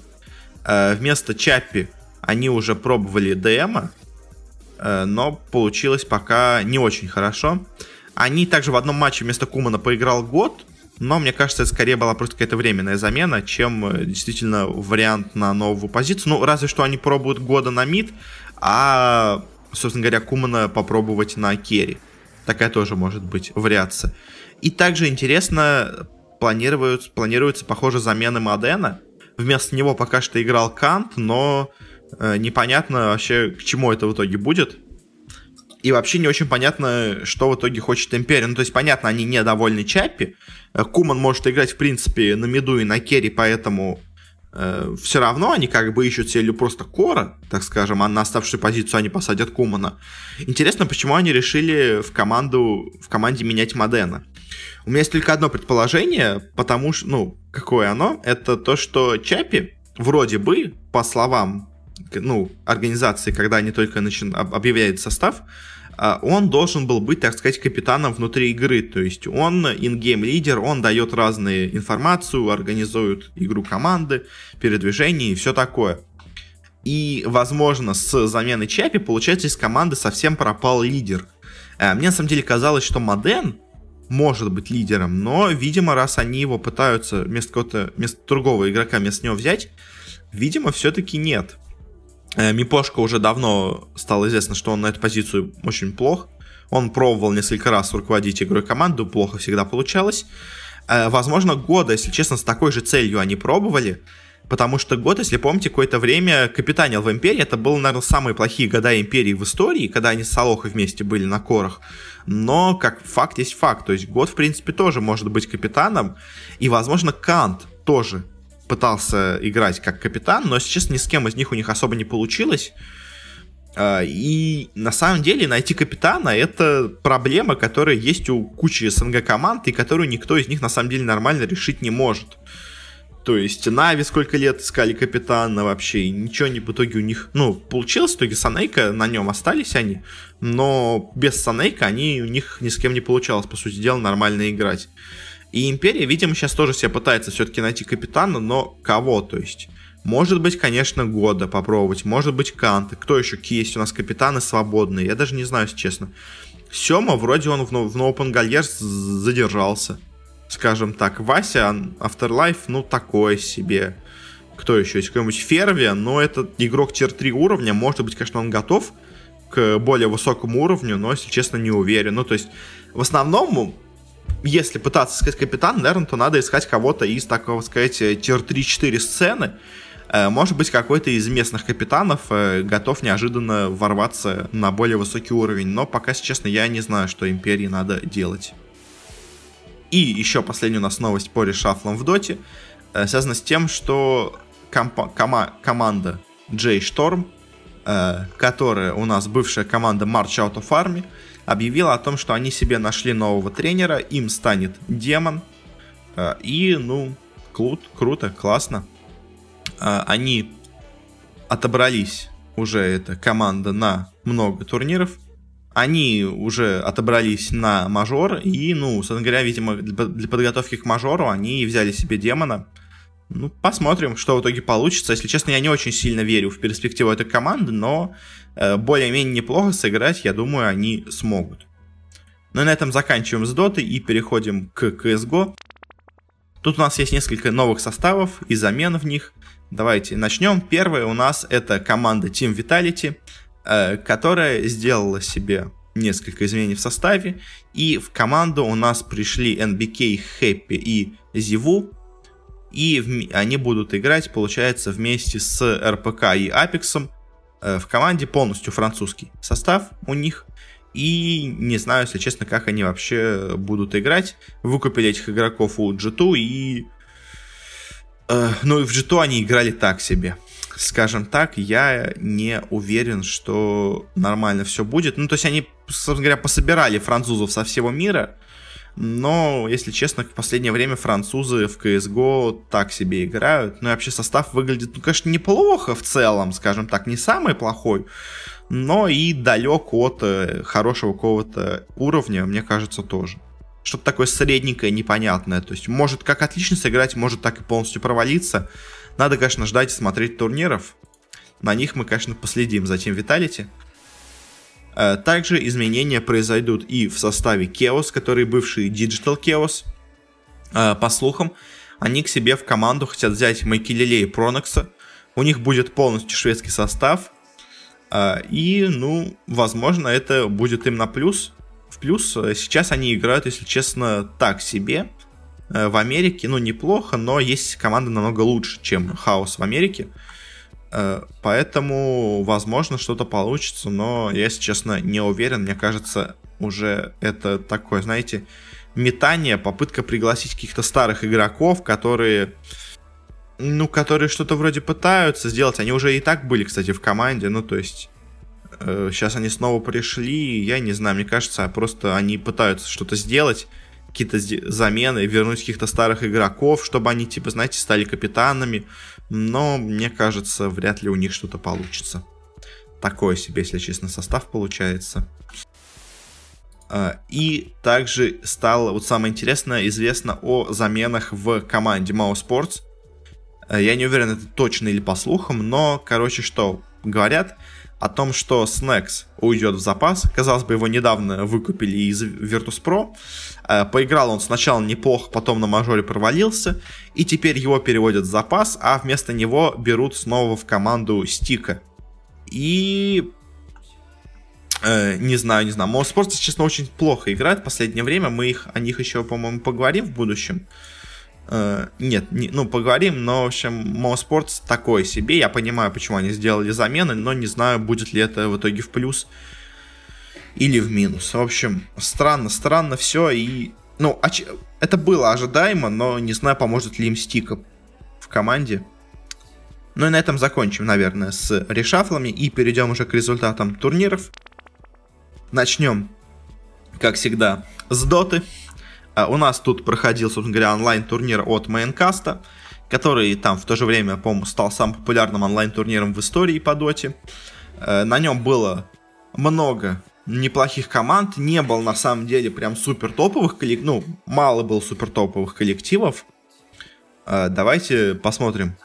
Вместо Чаппи они уже пробовали ДМа, но получилось пока не очень хорошо. Они также в одном матче вместо Кумана поиграл Год, но мне кажется, это скорее была просто какая-то временная замена, чем действительно вариант на новую позицию. Ну, разве что они пробуют Года на мид, а, собственно говоря, Кумана попробовать на керри. Такая тоже может быть вариация. И также интересно, планируются, планируются похоже, замены Модена. Вместо него пока что играл Кант, но э, непонятно вообще, к чему это в итоге будет. И вообще не очень понятно, что в итоге хочет Империя. Ну, то есть, понятно, они недовольны Чаппи. Куман может играть, в принципе, на миду и на керри, поэтому э, все равно они как бы ищут себе просто кора, так скажем, а на оставшуюся позицию они посадят Кумана. Интересно, почему они решили в, команду, в команде менять Модена. У меня есть только одно предположение, потому что, ну, какое оно? Это то, что Чаппи, вроде бы, по словам, ну, организации, когда они только начин... объявляют состав, он должен был быть, так сказать, капитаном внутри игры. То есть он ингейм лидер, он дает разную информацию, организует игру команды, передвижение и все такое. И, возможно, с замены Чаппи, получается, из команды совсем пропал лидер. Мне, на самом деле, казалось, что Моден может быть лидером, но, видимо, раз они его пытаются вместо, вместо другого игрока вместо него взять, видимо, все-таки нет. Мипошка уже давно стало известно, что он на эту позицию очень плох. Он пробовал несколько раз руководить игрой команду, плохо всегда получалось. Возможно, Года, если честно, с такой же целью они пробовали, потому что Год, если помните, какое-то время капитанил в Империи. Это были, наверное, самые плохие года Империи в истории, когда они с Солохой вместе были на корах. Но как факт есть факт. То есть Год, в принципе, тоже может быть капитаном. И, возможно, Кант тоже пытался играть как капитан. Но, если честно, ни с кем из них у них особо не получилось. И, на самом деле, найти капитана — это проблема, которая есть у кучи СНГ команд, и которую никто из них, на самом деле, нормально решить не может. То есть Нави сколько лет искали капитана вообще, и ничего не в итоге у них... Ну, получилось, в итоге Санейка, на нем остались они, но без Санейка они, у них ни с кем не получалось, по сути дела, нормально играть. И Империя, видимо, сейчас тоже себе пытается все-таки найти капитана, но кого, то есть? Может быть, конечно, Года попробовать, может быть, Канты. Кто еще есть у нас капитаны свободные? Я даже не знаю, если честно. Сёма, вроде он в No'Pongaliers задержался. Скажем так, Вася, Afterlife, ну такое себе. Кто еще есть? Какой-нибудь Ферви, но этот игрок тир три уровня, может быть, конечно, он готов к более высокому уровню, но, если честно, не уверен. Ну, то есть, в основном, если пытаться искать капитана, наверное, то надо искать кого-то из, так сказать, тир три-четыре сцены. Может быть, какой-то из местных капитанов готов неожиданно ворваться на более высокий уровень, но пока, если честно, я не знаю, что Империи надо делать. И еще последняя у нас новость по решафлам в Доте э, связана с тем, что компа- кома- команда J-Storm, э, которая у нас бывшая команда March Out of Army, объявила о том, что они себе нашли нового тренера, им станет Демон. Э, и, ну, клут, круто, классно. Э, они отобрались, уже эта команда, на много турниров. Они уже отобрались на мажор, и, ну, собственно говоря, видимо, для подготовки к мажору они взяли себе Демона. Ну, посмотрим, что в итоге получится. Если честно, я не очень сильно верю в перспективу этой команды, но э, более-менее неплохо сыграть, я думаю, они смогут. Ну и на этом заканчиваем с Дотой и переходим к си эс го. Тут у нас есть несколько новых составов и замен в них. Давайте начнем. Первая у нас это команда Team Vitality, которая сделала себе несколько изменений в составе. И в команду у нас пришли эн би кей, Хэппи и Зиву. И в... они будут играть, получается, вместе с эр пэ ка и Апексом. В команде полностью французский состав у них. И не знаю, если честно, как они вообще будут играть. Выкупили этих игроков у джи ту и... Э, ну, в джи ту они играли так себе. Скажем так, я не уверен, что нормально все будет. Ну, то есть они, собственно говоря, пособирали французов со всего мира. Но, если честно, в последнее время французы в си эс го так себе играют. Ну и вообще состав выглядит, ну, конечно, неплохо в целом, скажем так, не самый плохой, но и далек от хорошего какого-то уровня, мне кажется, тоже. Что-то такое средненькое, непонятное. То есть может как отлично сыграть, может так и полностью провалиться. Надо, конечно, ждать и смотреть турниров. На них мы, конечно, последим за Team Vitality. Также изменения произойдут и в составе Chaos, который бывший Digital Chaos. По слухам, они к себе в команду хотят взять Майкелеле и Пронокса. У них будет полностью шведский состав. И, ну, возможно, это будет им на плюс. В плюс сейчас они играют, если честно, так себе. В Америке, ну, неплохо, но есть команды намного лучше, чем Хаос в Америке. Поэтому, возможно, что-то получится, но я, если честно, не уверен. Мне кажется, уже это такое, знаете, метание, попытка пригласить каких-то старых игроков, которые, ну, которые что-то вроде пытаются сделать. Они уже и так были, кстати, в команде, ну, то есть, э, сейчас они снова пришли, я не знаю, мне кажется, просто они пытаются что-то сделать, какие-то замены, вернуть каких-то старых игроков, чтобы они, типа, знаете, стали капитанами. Но, мне кажется, вряд ли у них что-то получится. Такое себе, если честно, состав получается. И также стало, вот самое интересное, известно о заменах в команде Mao Sports. Я не уверен, это точно или по слухам, но, короче, что говорят о том, что Снекс уйдет в запас. Казалось бы, его недавно выкупили из Virtus.pro. Поиграл он сначала неплохо, потом на мажоре провалился. И теперь его переводят в запас, а вместо него берут снова в команду Стика. И... Э, не знаю, не знаю. Mao Sports, честно, очень плохо играет в последнее время. Мы их, о них еще, по-моему, поговорим в будущем. Э, нет, не, ну, поговорим, но, в общем, Mao Sports такой себе. Я понимаю, почему они сделали замены, но не знаю, будет ли это в итоге в плюс или в минус. В общем, странно-странно все. И, ну, оч... это было ожидаемо, но не знаю, поможет ли им Стика в команде. Ну и на этом закончим, наверное, с решафлами и перейдем уже к результатам турниров. Начнем, как всегда, с доты. А у нас тут проходил, собственно говоря, онлайн-турнир от Майнкаста, который там в то же время, по-моему, стал самым популярным онлайн-турниром в истории по доте. А на нем было много неплохих команд, не было на самом деле прям супер топовых коллективов, ну, мало было супер топовых коллективов. Давайте посмотрим,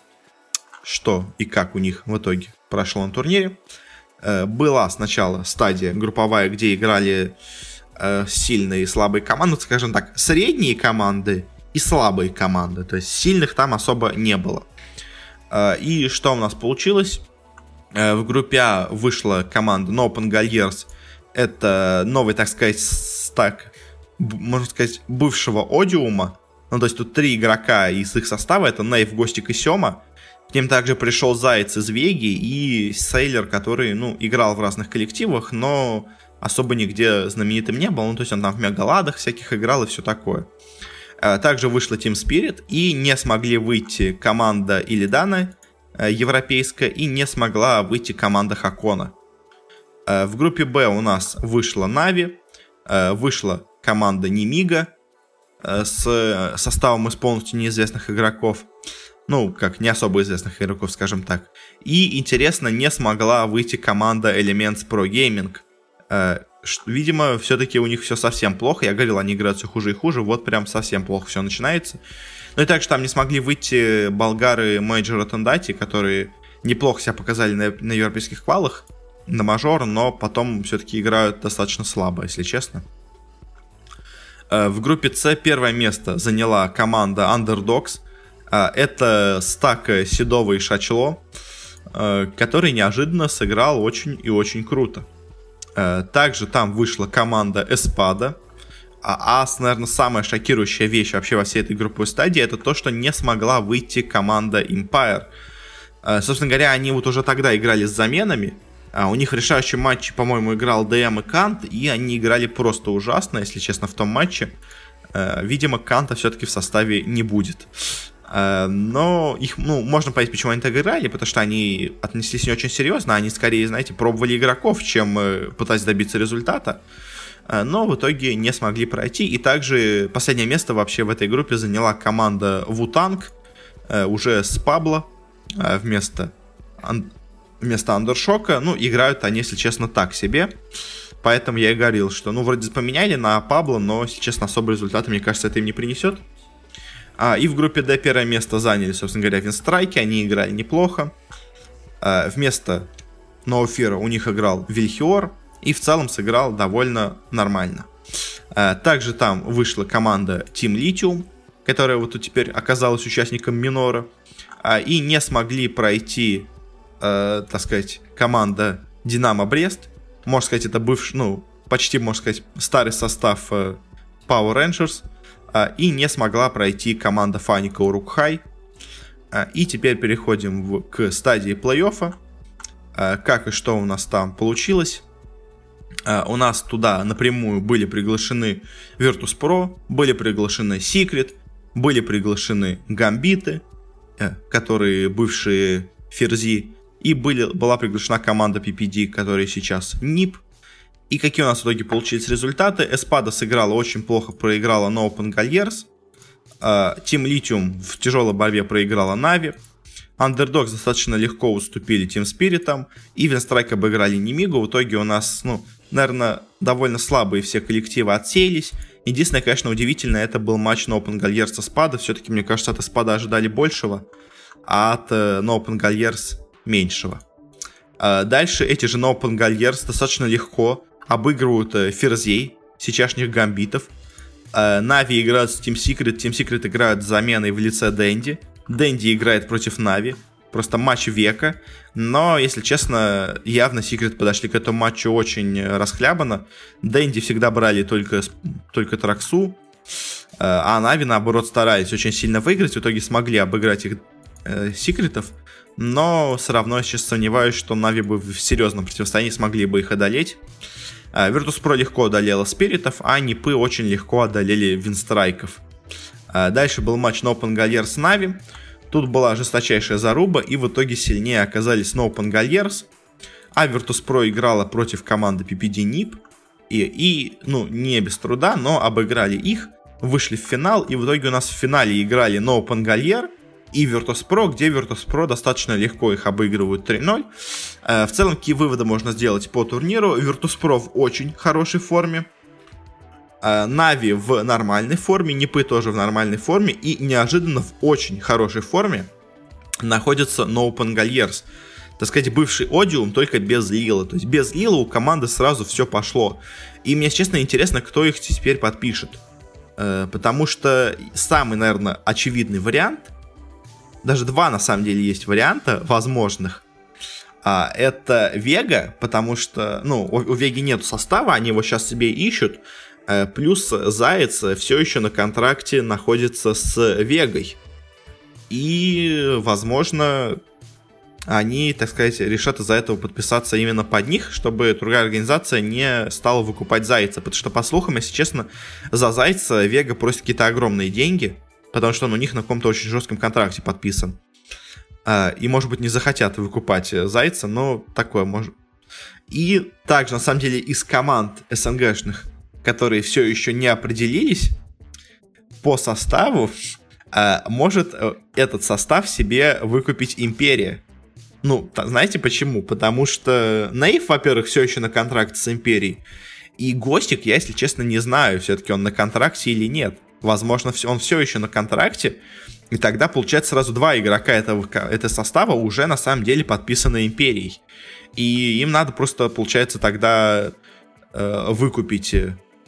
что и как у них в итоге прошло на турнире. Была сначала стадия групповая, где играли сильные и слабые команды, скажем так, средние команды и слабые команды, то есть сильных там особо не было. И что у нас получилось? В группе А вышла команда No'Pongaliers. Это новый, так сказать, стак, можно сказать, бывшего Одиума. Ну, то есть тут три игрока из их состава. Это Нави, Гостик и Сёма. К ним также пришел Заяц из Веги и Сейлер, который, ну, играл в разных коллективах, но особо нигде знаменитым не был. Ну, то есть он там в мегаладах всяких играл и все такое. Также вышла Team Spirit. И не смогли выйти команда Илидана, европейская, и не смогла выйти команда Хакона. В группе Б у нас вышла Нави, вышла команда Немига с составом из полностью неизвестных игроков. Ну, как не особо известных игроков, скажем так. И, интересно, не смогла выйти команда Elements Pro Gaming. Видимо, все-таки у них все совсем плохо. Я говорил, они играют все хуже и хуже. Вот прям совсем плохо все начинается. Ну и также там не смогли выйти болгары Major Tendati, которые неплохо себя показали на, на европейских квалах, на мажор, но потом все-таки играют достаточно слабо, если честно. В группе С первое место заняла команда Underdogs. Это стак Седова и Шачло, который неожиданно сыграл очень и очень круто. Также там вышла команда Эспада. А, наверное, самая шокирующая вещь вообще во всей этой групповой стадии — это то, что не смогла выйти команда Empire. Собственно говоря, они вот уже тогда играли с заменами. У них в решающем матче, по-моему, играл ДМ и Кант, и они играли просто ужасно, если честно, в том матче. Видимо, Канта все-таки в составе не будет. Но их, ну, можно понять, почему они так играли, потому что они отнеслись не очень серьезно. Они скорее, знаете, пробовали игроков, чем пытались добиться результата. Но в итоге не смогли пройти. И также последнее место вообще в этой группе заняла команда Wu-Tang, уже с Пабло вместо... вместо Андершока. Ну, играют они, если честно, так себе. Поэтому я и говорил, что, ну, вроде поменяли на Пабло, но, если честно, особо результаты, мне кажется, это им не принесет. А, и в группе Д первое место заняли, собственно говоря, Винстрайки. Они играли неплохо. А, вместо Ноуфира у них играл Вильхиор. И в целом сыграл довольно нормально. А, также там вышла команда Team Lithium, которая вот теперь оказалась участником Минора. А, и не смогли пройти... Э, так сказать, команда Динамо Брест. Можно сказать, это бывший, ну, почти, можно сказать, старый состав э, Power Rangers. Э, и не смогла пройти команда Фаника Урукхай. Э, и теперь переходим в, к стадии плей-оффа. Э, как и что у нас там получилось. Э, у нас туда напрямую были приглашены Virtus.pro, были приглашены Secret, были приглашены Гамбиты, э, которые бывшие Ферзи. И были, была приглашена команда пи пи ди, которая сейчас НИП. И какие у нас в итоге получились результаты? Эспада сыграла очень плохо, проиграла No'Pongaliers. Team Lithium в тяжелой борьбе проиграла Нави. Underdogs достаточно легко уступили Team Spirit. И Винстрайк обыграли Немигу. В итоге у нас, ну, наверное, довольно слабые все коллективы отсеялись. Единственное, конечно, удивительно, это был матч No'Pongaliers с Эспада. Все-таки, мне кажется, от Эспада ожидали большего, а от No'Pongaliers меньшего. Дальше эти же No'Pongaliers достаточно легко обыгрывают Ферзей, сейчасшних Гамбитов. Нави играют с Team Secret, Team Secret играют с заменой в лице Дэнди. Дэнди играет против Нави, просто матч века. Но, если честно, явно Secret подошли к этому матчу очень расхлябанно. Дэнди всегда брали только, только Траксу, а Нави, наоборот, старались очень сильно выиграть. В итоге смогли обыграть их Секретов, но все равно я сейчас сомневаюсь, что Нави бы в серьезном противостоянии смогли бы их одолеть. Virtus.pro легко одолела Спиритов, а Нипы очень легко одолели Винстрайков. Дальше был матч No'Pongaliers с Нави. Тут была жесточайшая заруба, и в итоге сильнее оказались No'Pongaliers. А Virtus.pro играла против команды пи пи ди НИП. И, и, ну, не без труда, но обыграли их. Вышли в финал, и в итоге у нас в финале играли No'Pongaliers и Virtus.pro, где Virtus.pro достаточно легко их обыгрывают три ноль. В целом, какие выводы можно сделать по турниру? Virtus.pro в очень хорошей форме, Нави в нормальной форме, Нипы тоже в нормальной форме, и неожиданно в очень хорошей форме находится No'Pongaliers. Так сказать, бывший Одиум, только без Лила. То есть без Лила у команды сразу все пошло. И мне, честно, интересно, кто их теперь подпишет. Потому что самый, наверное, очевидный вариант... Даже два, на самом деле, есть варианта возможных. А, это Вега, потому что, ну, у, у Веги нет состава, они его сейчас себе ищут. А, плюс Заяц все еще на контракте находится с Вегой. И, возможно, они, так сказать, решат из-за этого подписаться именно под них, чтобы другая организация не стала выкупать Зайца. Потому что, по слухам, если честно, за Зайца Вега просит какие-то огромные деньги. Потому что он у них на каком-то очень жестком контракте подписан. И, может быть, не захотят выкупать Зайца, но такое может. И также, на самом деле, из команд СНГшных, которые все еще не определились по составу, может этот состав себе выкупить Империя. Ну, знаете почему? Потому что Наив, во-первых, все еще на контракте с Империей. И Гостик, я, если честно, не знаю, все-таки он на контракте или нет. Возможно, он все еще на контракте. И тогда, получается, сразу два игрока этого, этого состава уже, на самом деле, подписаны Империей. И им надо просто, получается, тогда э, выкупить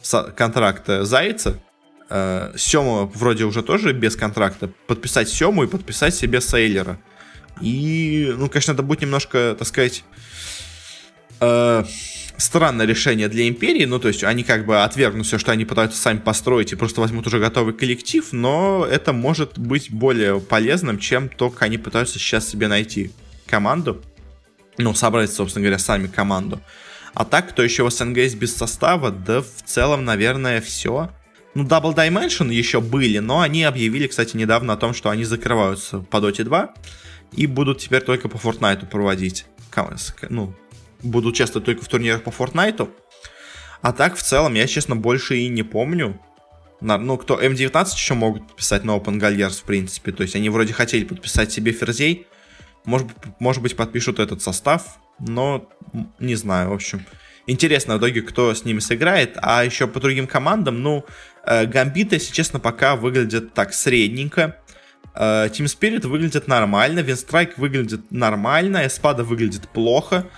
со- контракт Зайца. Э, Сему вроде уже тоже без контракта. Подписать Сему и подписать себе Сейлера. И, ну, конечно, это будет немножко, так сказать... Э, странное решение для Империи. Ну, то есть они как бы отвергнут все, что они пытаются сами построить, и просто возьмут уже готовый коллектив. Но это может быть более полезным, чем то, как они пытаются сейчас себе найти команду. ну, собрать, собственно говоря, сами команду. А так, кто еще в СНГ есть без состава, да в целом, наверное, все. Ну, Double Dimension еще были, но они объявили, кстати, недавно о том, что они закрываются по Дота два и будут теперь только по Fortnite проводить. Ну, будут часто только в турнирах по Fortnite. А так, в целом, я, честно, больше и не помню. Ну, кто эм девятнадцать еще могут подписать на No'Pongaliers, в принципе. То есть они вроде хотели подписать себе ферзей. Может, может быть, подпишут этот состав, но не знаю, в общем. Интересно в итоге, кто с ними сыграет. А еще по другим командам, ну, Гамбиты, если честно, пока выглядят так средненько. Team Spirit выглядит нормально, Винстрайк выглядит нормально, Эспада выглядит плохо.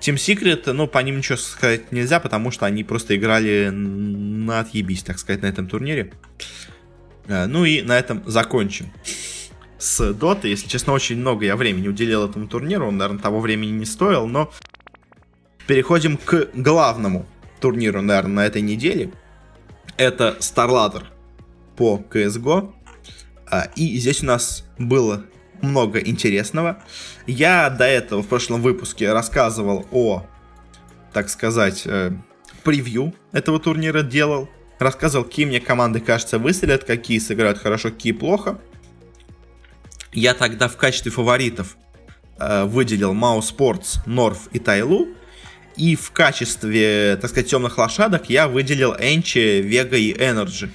Team Secret, ну, по ним ничего сказать нельзя, потому что они просто играли на отъебись, так сказать, на этом турнире. Ну и на этом закончим с Dota. Если честно, очень много я времени уделил этому турниру, он, наверное, того времени не стоил, но переходим к главному турниру, наверное, на этой неделе. Это StarLadder по си эс го. И здесь у нас было много интересного. Я до этого в прошлом выпуске рассказывал о, так сказать, превью этого турнира делал. Рассказывал, какие мне команды, кажется, выстрелят, какие сыграют хорошо, какие плохо. Я тогда в качестве фаворитов выделил Mao Sports, Норф и Тайлу. И в качестве, так сказать, темных лошадок я выделил Энчи, Вега и Энерджи.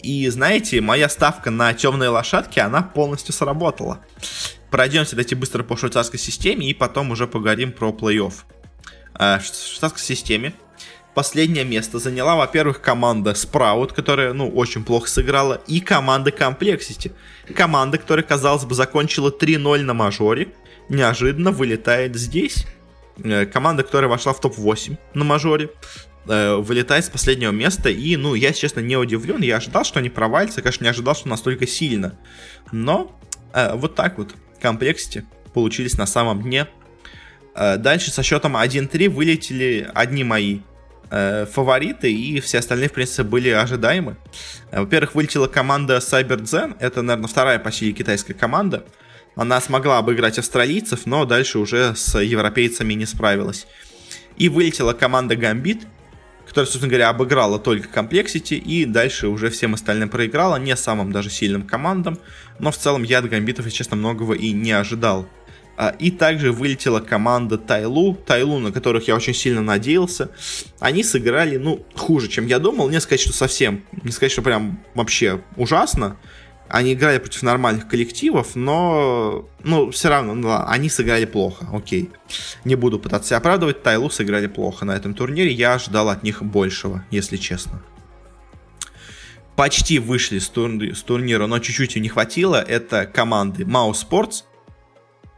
И знаете, моя ставка на темные лошадки, она полностью сработала. Пройдемся, давайте быстро по швейцарской системе и потом уже поговорим про плей-офф. В швейцарской системе последнее место заняла, во-первых, команда Sprout, которая, ну, очень плохо сыграла, и команда Complexity. Команда, которая, казалось бы, закончила три ноль на мажоре, неожиданно вылетает здесь. Команда, которая вошла в топ восемь на мажоре, вылетает с последнего места. И, ну, я, честно, не удивлен. Я ожидал, что они провалятся. Конечно, не ожидал, что настолько сильно. Но э, вот так вот Complexity получились на самом дне. э, Дальше со счетом один три вылетели одни мои э, фавориты. И все остальные, в принципе, были ожидаемы. э, Во-первых, вылетела команда CyberZen. Это, наверное, вторая по силе китайская команда. Она смогла обыграть австралийцев, но дальше уже с европейцами не справилась. И вылетела команда Gambit, которая, собственно говоря, обыграла только Complexity и дальше уже всем остальным проиграла, не самым даже сильным командам. Но в целом я от гамбитов, если честно, многого и не ожидал. И также вылетела команда Тайлу, Тайлу, на которых я очень сильно надеялся. Они сыграли, ну, хуже, чем я думал. Не сказать, что совсем, не сказать, что прям вообще ужасно. Они играли против нормальных коллективов, но, ну, все равно, да, они сыграли плохо, окей. Не буду пытаться себя оправдывать, Тайлу сыграли плохо на этом турнире, я ожидал от них большего, если честно. Почти вышли с, турни- с турнира, но чуть-чуть им не хватило, это команды Mao Sports,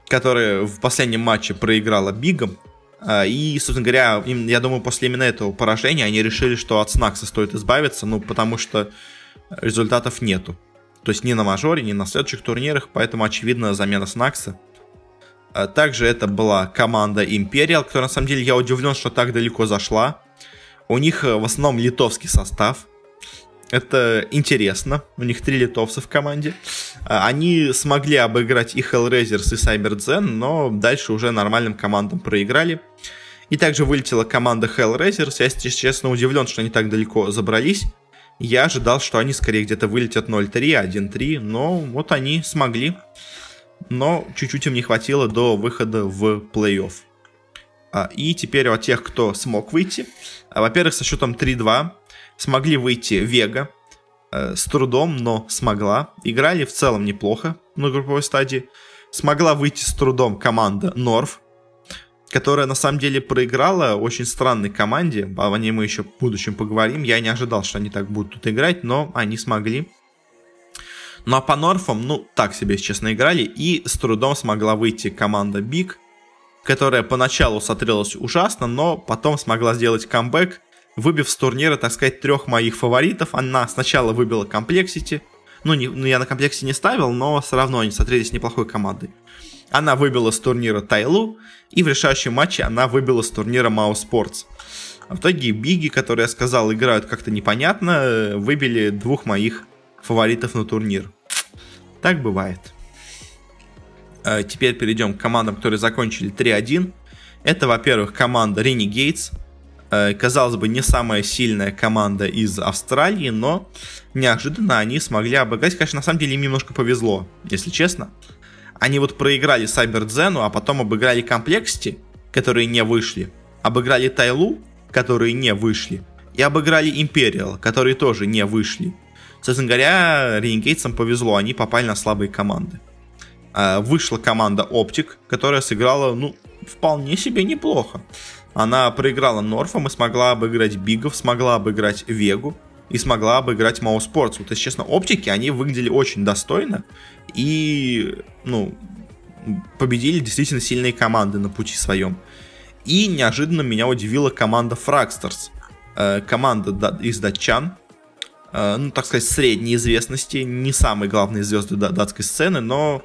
которая в последнем матче проиграла Бигом. И, собственно говоря, им, я думаю, после именно этого поражения они решили, что от Снакса стоит избавиться, ну, потому что результатов нету. То есть ни на мажоре, ни на следующих турнирах. Поэтому, очевидно, замена Снакса. Также это была команда Imperial, которая, на самом деле, я удивлен, что так далеко зашла. У них в основном литовский состав. Это интересно. У них три литовца в команде. Они смогли обыграть и Hellraisers, и CyberZen, но дальше уже нормальным командам проиграли. И также вылетела команда Hellraisers. Я, если честно, удивлен, что они так далеко забрались. Я ожидал, что они скорее где-то вылетят ноль три, один три, но вот они смогли. Но чуть-чуть им не хватило до выхода в плей-офф. И теперь о тех, кто смог выйти. Во-первых, со счетом три два смогли выйти Вега. С трудом, но смогла. Играли в целом неплохо на групповой стадии. Смогла выйти с трудом команда Норф, которая, на самом деле, проиграла очень странной команде. О ней мы еще в будущем поговорим. Я не ожидал, что они так будут тут играть, но они смогли. Ну, а по Норфам, ну, так себе, если честно, играли. И с трудом смогла выйти команда Биг, которая поначалу смотрелась ужасно, но потом смогла сделать камбэк, выбив с турнира, так сказать, трех моих фаворитов. Она сначала выбила Complexity. Ну, не, ну я на Complexity не ставил, но все равно они смотрелись неплохой командой. Она выбила с турнира Тайлу, и в решающем матче она выбила с турнира Mao Sports. В итоге Биги, которые, я сказал, играют как-то непонятно, выбили двух моих фаворитов на турнир. Так бывает. Теперь перейдем к командам, которые закончили три один. Это, во-первых, команда Renegades. Казалось бы, не самая сильная команда из Австралии, но неожиданно они смогли обыграть. Конечно, на самом деле им немножко повезло, если честно. Они вот проиграли Сайбердзену, а потом обыграли Комплексити, которые не вышли. Обыграли Тайлу, которые не вышли. И обыграли Империал, которые тоже не вышли. Собственно говоря, Ренегейтсам повезло, они попали на слабые команды. Вышла команда Optic, которая сыграла, ну, вполне себе неплохо. Она проиграла Норфом и смогла обыграть Бигов, смогла обыграть Вегу и смогла обыграть Mao Sports. Вот, если честно, Оптики, они выглядели очень достойно и, ну, победили действительно сильные команды на пути своем. И неожиданно меня удивила команда Fragstars, команда из датчан, ну, так сказать, средней известности, не самые главные звезды датской сцены, но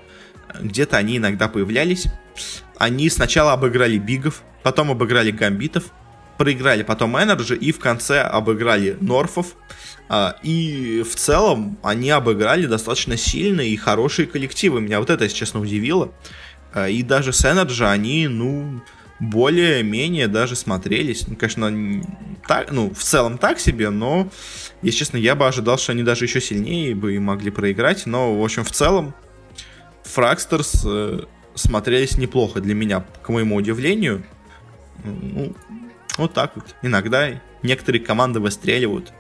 где-то они иногда появлялись. Они сначала обыграли Бигов, потом обыграли Гамбитов, проиграли потом Энерджи и в конце обыграли Норфов. И в целом они обыграли достаточно сильные и хорошие коллективы. Меня вот это, если честно, удивило. И даже с Энерджи они, ну, более-менее даже смотрелись. Ну, конечно, так, ну, в целом так себе, но, если честно, я бы ожидал, что они даже еще сильнее бы могли проиграть. Но, в общем, в целом Fragstars смотрелись неплохо для меня, к моему удивлению. Ну, вот так вот. Иногда некоторые команды выстреливают.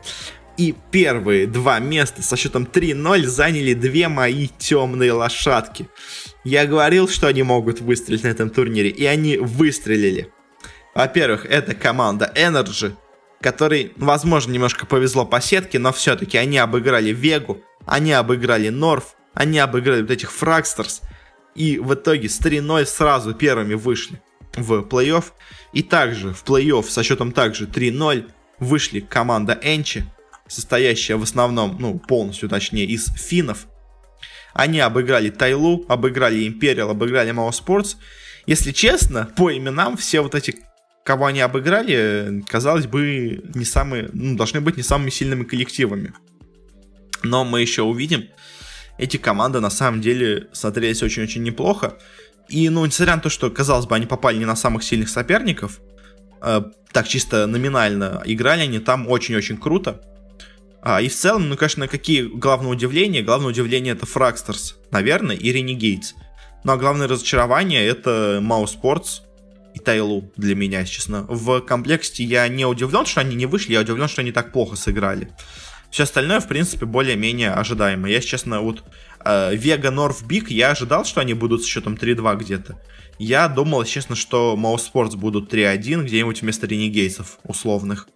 И первые два места со счетом три ноль заняли две мои темные лошадки. Я говорил, что они могут выстрелить на этом турнире, и они выстрелили. Во-первых, это команда Energy, которой, возможно, немножко повезло по сетке, но все-таки они обыграли Вегу, они обыграли Норф, они обыграли вот этих Fragstars. И в итоге с три ноль сразу первыми вышли в плей-офф. И также в плей-офф со счетом также три ноль вышли команда Энчи, состоящая в основном, ну, полностью, точнее, из финнов. Они обыграли Тайлу, обыграли Империал, обыграли Mao Sports. Если честно, по именам все вот эти, кого они обыграли, казалось бы, не самые, ну, должны быть не самыми сильными коллективами. Но мы еще увидим. Эти команды на самом деле смотрелись очень-очень неплохо. И, ну, несмотря на то, что, казалось бы, они попали не на самых сильных соперников, э, так чисто номинально играли они там очень-очень круто. А, и в целом, ну, конечно, какие главные удивления? Главное удивление — это Fragstars, наверное, и Renegades. Ну, а главное разочарование — это Mao Sports и Тайлу для меня, если честно. В комплекте я не удивлен, что они не вышли, я удивлен, что они так плохо сыграли. Все остальное, в принципе, более-менее ожидаемо. Я, честно, вот Вега, Норф, Биг, я ожидал, что они будут с счетом три-два где-то. Я думал, честно, что Mao Sports будут три-один где-нибудь вместо Ренегейсов условных.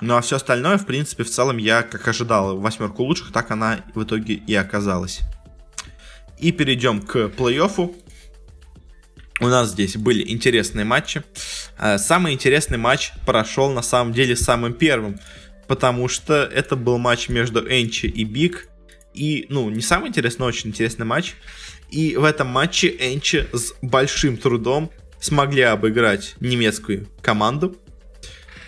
Ну а все остальное, в принципе, в целом я, как ожидал, восьмерку лучших, так она в итоге и оказалась. И перейдем к плей-оффу. У нас здесь были интересные матчи. Самый интересный матч прошел, на самом деле, самым первым. Потому что это был матч между Энчи и Биг. И, ну, не самый интересный, но очень интересный матч. И в этом матче Энчи с большим трудом смогли обыграть немецкую команду,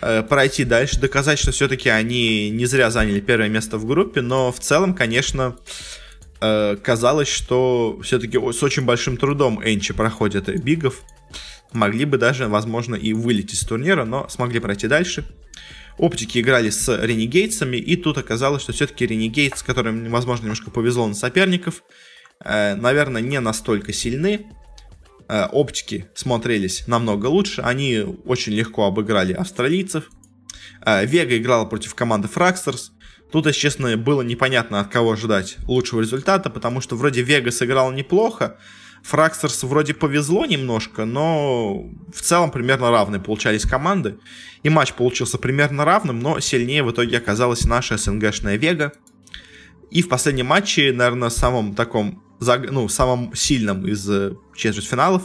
э, пройти дальше, доказать, что все-таки они не зря заняли первое место в группе. Но в целом, конечно, э, казалось, что все-таки с очень большим трудом Энчи проходят Бигов. Могли бы даже, возможно, и вылететь с турнира, но смогли пройти дальше. Оптики играли с Ренегейтсами, и тут оказалось, что все-таки Ренегейтс, которым, возможно, немножко повезло на соперников, наверное, не настолько сильны. Оптики смотрелись намного лучше, они очень легко обыграли австралийцев. Вега играла против команды Fragstars. Тут, если честно, было непонятно, от кого ожидать лучшего результата, потому что вроде Вега сыграла неплохо, Fragstars вроде повезло немножко, но в целом примерно равные получались команды. И матч получился примерно равным, но сильнее в итоге оказалась наша СНГшная Вега. И в последнем матче, наверное, самом таком, ну, самом сильном из четвертьфиналов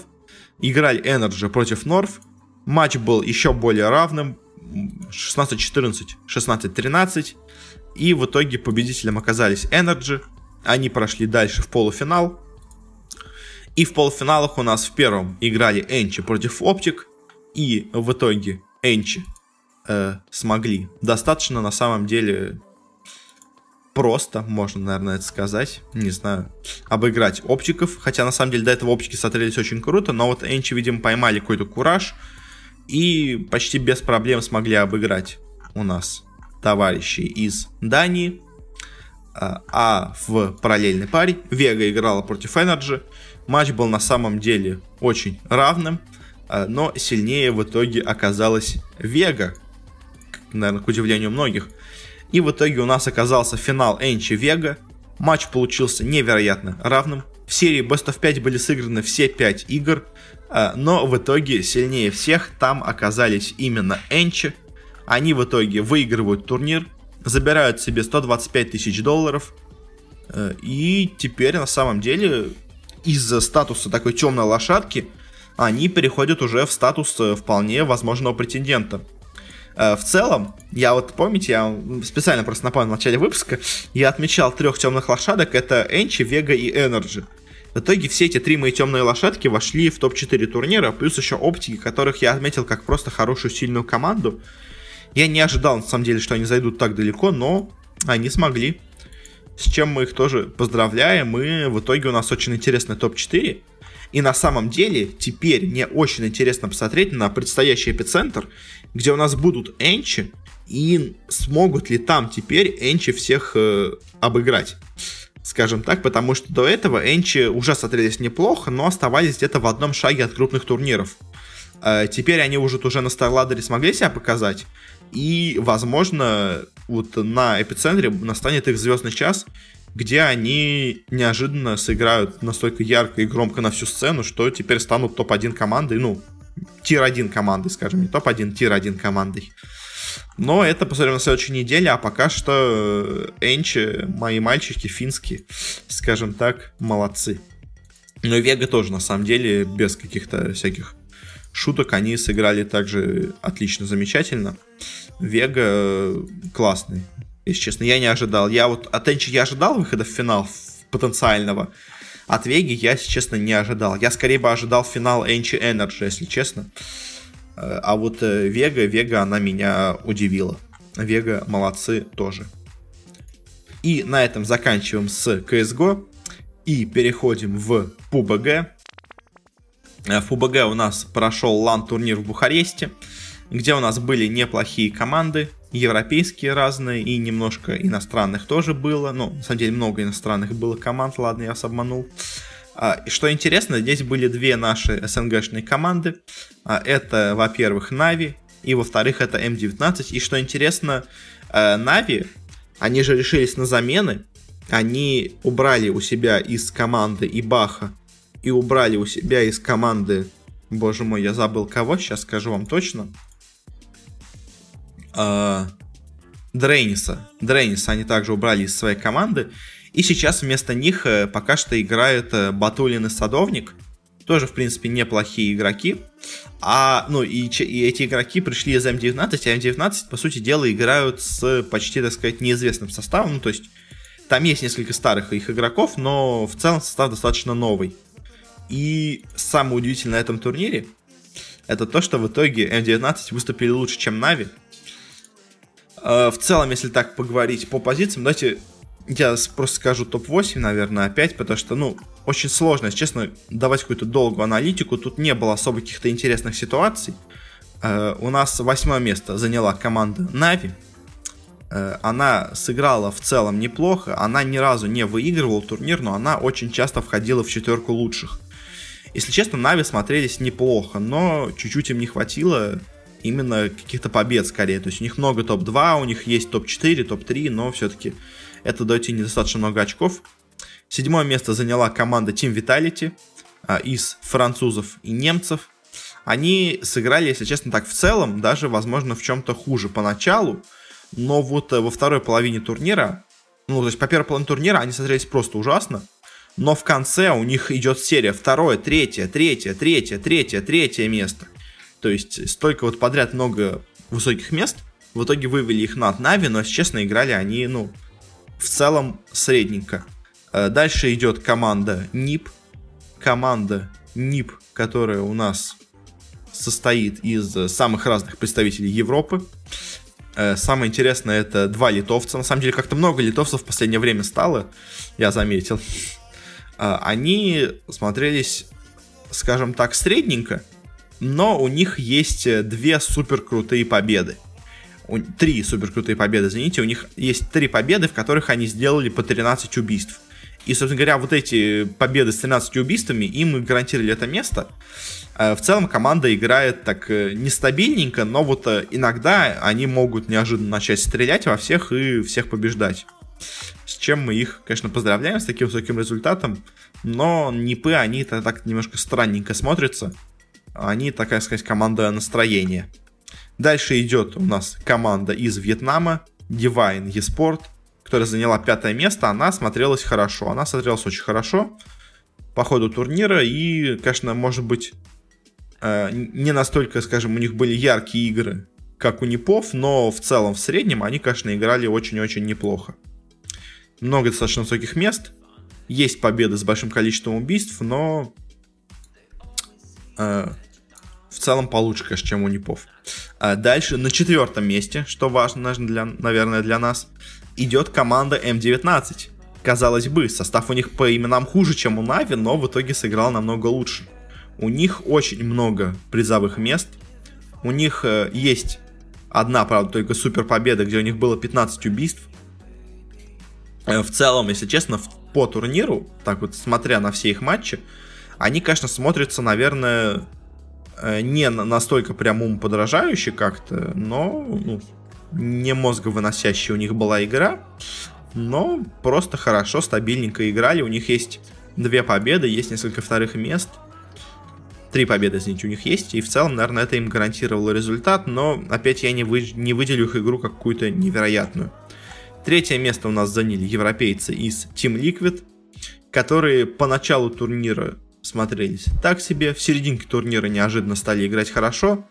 играли Energy против Норф. Матч был еще более равным, шестнадцать четырнадцать, шестнадцать тринадцать. И в итоге победителем оказались Energy. Они прошли дальше в полуфинал. И в полуфиналах у нас в первом играли Энчи против Оптик. И в итоге Энчи э, смогли достаточно, на самом деле, просто, можно, наверное, это сказать, не знаю, обыграть оптиков. Хотя, на самом деле, до этого оптики смотрелись очень круто, но вот Энчи, видимо, поймали какой-то кураж и почти без проблем смогли обыграть у нас товарищей из Дании. А в параллельной паре Вега играла против Энерджи. Матч был на самом деле очень равным, но сильнее в итоге оказалась Вега, наверное, к удивлению многих. И в итоге у нас оказался финал Энчи-Вега. Матч получился невероятно равным. В серии бест оф пять были сыграны все пять игр, но в итоге сильнее всех там оказались именно Энчи. Они в итоге выигрывают турнир, забирают себе сто двадцать пять тысяч долларов. И теперь на самом деле из-за статуса такой темной лошадки они переходят уже в статус вполне возможного претендента. В целом, я вот, помните, я специально просто напомню в начале выпуска, я отмечал трех темных лошадок, это Энчи, Вега и Энерджи. В итоге все эти три мои темные лошадки вошли в топ четыре турнира, плюс еще оптики, которых я отметил как просто хорошую сильную команду. Я не ожидал, на самом деле, что они зайдут так далеко, но они смогли. С чем мы их тоже поздравляем, и в итоге у нас очень интересный топ четыре. И на самом деле, теперь мне очень интересно посмотреть на предстоящий Эпицентр, где у нас будут Энчи, и смогут ли там теперь Энчи всех э, обыграть, скажем так, потому что до этого Энчи уже смотрелись неплохо, но оставались где-то в одном шаге от крупных турниров. Э, теперь они уже, уже на StarLadder смогли себя показать, и, возможно, вот на Эпицентре настанет их звездный час, где они неожиданно сыграют настолько ярко и громко на всю сцену, что теперь станут топ один командой, ну, тир один командой, скажем, не топ один, тир один командой. Но это посмотрим на следующей неделе, а пока что Энчи, мои мальчики финские, скажем так, молодцы. Но Вега тоже, на самом деле, без каких-то всяких шуток, они сыграли также отлично, замечательно. Вега классный. Если честно, я не ожидал. Я вот от Энчи я ожидал выхода в финал потенциального. От Веги я, если честно, не ожидал. Я скорее бы ожидал финал Энчи Энерджи, если честно. А вот Вега, Вега, она меня удивила. Вега молодцы тоже. И на этом заканчиваем с си эс го. И переходим в пабг. В пабг у нас прошел лан-турнир в Бухаресте, где у нас были неплохие команды. Европейские разные и немножко иностранных тоже было. Ну, на самом деле много иностранных было команд, ладно, я вас обманул. А, и что интересно, здесь были две наши эс эн гэшные команды. А, это, во-первых, Нави, и во-вторых, это эм девятнадцать. И что интересно, Нави, они же решились на замены. Они убрали у себя из команды Ибаха и убрали у себя из команды... Боже мой, я забыл кого, сейчас скажу вам точно. Дрейниса. Дрейниса они также убрали из своей команды. И сейчас вместо них пока что играет Батулин и Садовник. Тоже, в принципе, неплохие игроки. А, ну, и, и эти игроки пришли из эм девятнадцать, а эм девятнадцать, по сути дела, играют с почти, так сказать, неизвестным составом. Ну, то есть, там есть несколько старых их игроков, но в целом состав достаточно новый. И самое удивительное на этом турнире, это то, что в итоге эм девятнадцать выступили лучше, чем Нави. В целом, если так поговорить по позициям, давайте я просто скажу топ восемь, наверное, опять, потому что, ну, очень сложно, если честно, давать какую-то долгую аналитику. Тут не было особо каких-то интересных ситуаций. У нас восьмое место заняла команда Нави. Она сыграла в целом неплохо, она ни разу не выигрывала турнир, но она очень часто входила в четверку лучших. Если честно, Нави смотрелись неплохо, но чуть-чуть им не хватило... Именно каких-то побед скорее. То есть у них много топ два, у них есть топ четыре, топ три, но все-таки это дает им недостаточно много очков. Седьмое место заняла команда Team Vitality а, из французов и немцев. Они сыграли, если честно, так в целом, даже, возможно, в чем-то хуже поначалу. Но вот во второй половине турнира, ну, то есть по первой половине турнира они смотрелись просто ужасно. Но в конце у них идет серия второе, третье, третье, третье, третье, третье место. То есть столько вот подряд много высоких мест. В итоге вывели их над Нави, но, если честно, играли они, ну, в целом средненько. Дальше идет команда нип. Команда нип, которая у нас состоит из самых разных представителей Европы. Самое интересное, это два литовца. На самом деле, как-то много литовцев в последнее время стало, я заметил. Они смотрелись, скажем так, средненько, но у них есть две суперкрутые победы. Три суперкрутые победы, извините. У них есть три победы, в которых они сделали по тринадцать убийств. И, собственно говоря, вот эти победы с тринадцатью убийствами, им гарантировали это место. В целом команда играет так нестабильненько, но вот иногда они могут неожиданно начать стрелять во всех и всех побеждать. С чем мы их, конечно, поздравляем, с таким высоким результатом. Но НИПы, они так немножко странненько смотрятся. Они, такая сказать, команда настроения. Дальше идет у нас команда из Вьетнама, Divine eSport, которая заняла пятое место. Она смотрелась хорошо. Она смотрелась очень хорошо по ходу турнира. И, конечно, может быть, не настолько, скажем, у них были яркие игры, как у НИПов, но в целом, в среднем, они, конечно, играли очень-очень неплохо. Много достаточно высоких мест. Есть победы с большим количеством убийств, но э, в целом получше, конечно, чем у НИПов. А дальше, на четвертом месте, что важно, для, наверное, для нас, идет команда эм девятнадцать. Казалось бы, состав у них по именам хуже, чем у Нави, но в итоге сыграл намного лучше. У них очень много призовых мест. У них э, есть одна, правда, только супер победа, где у них было пятнадцать убийств. Э, в целом, если честно, в, по турниру, так вот, смотря на все их матчи, они, конечно, смотрятся, наверное, э, не настолько прям умоподражающе как-то, но ну, не мозговыносящая у них была игра, но просто хорошо, стабильненько играли. У них есть две победы, есть несколько вторых мест. Три победы, извините, у них есть, и в целом, наверное, это им гарантировало результат, но опять я не, вы, не выделю их игру как какую-то невероятную. Третье место у нас заняли европейцы из Team Liquid, которые по началу турнира смотрелись так себе, в серединке турнира неожиданно стали играть хорошо,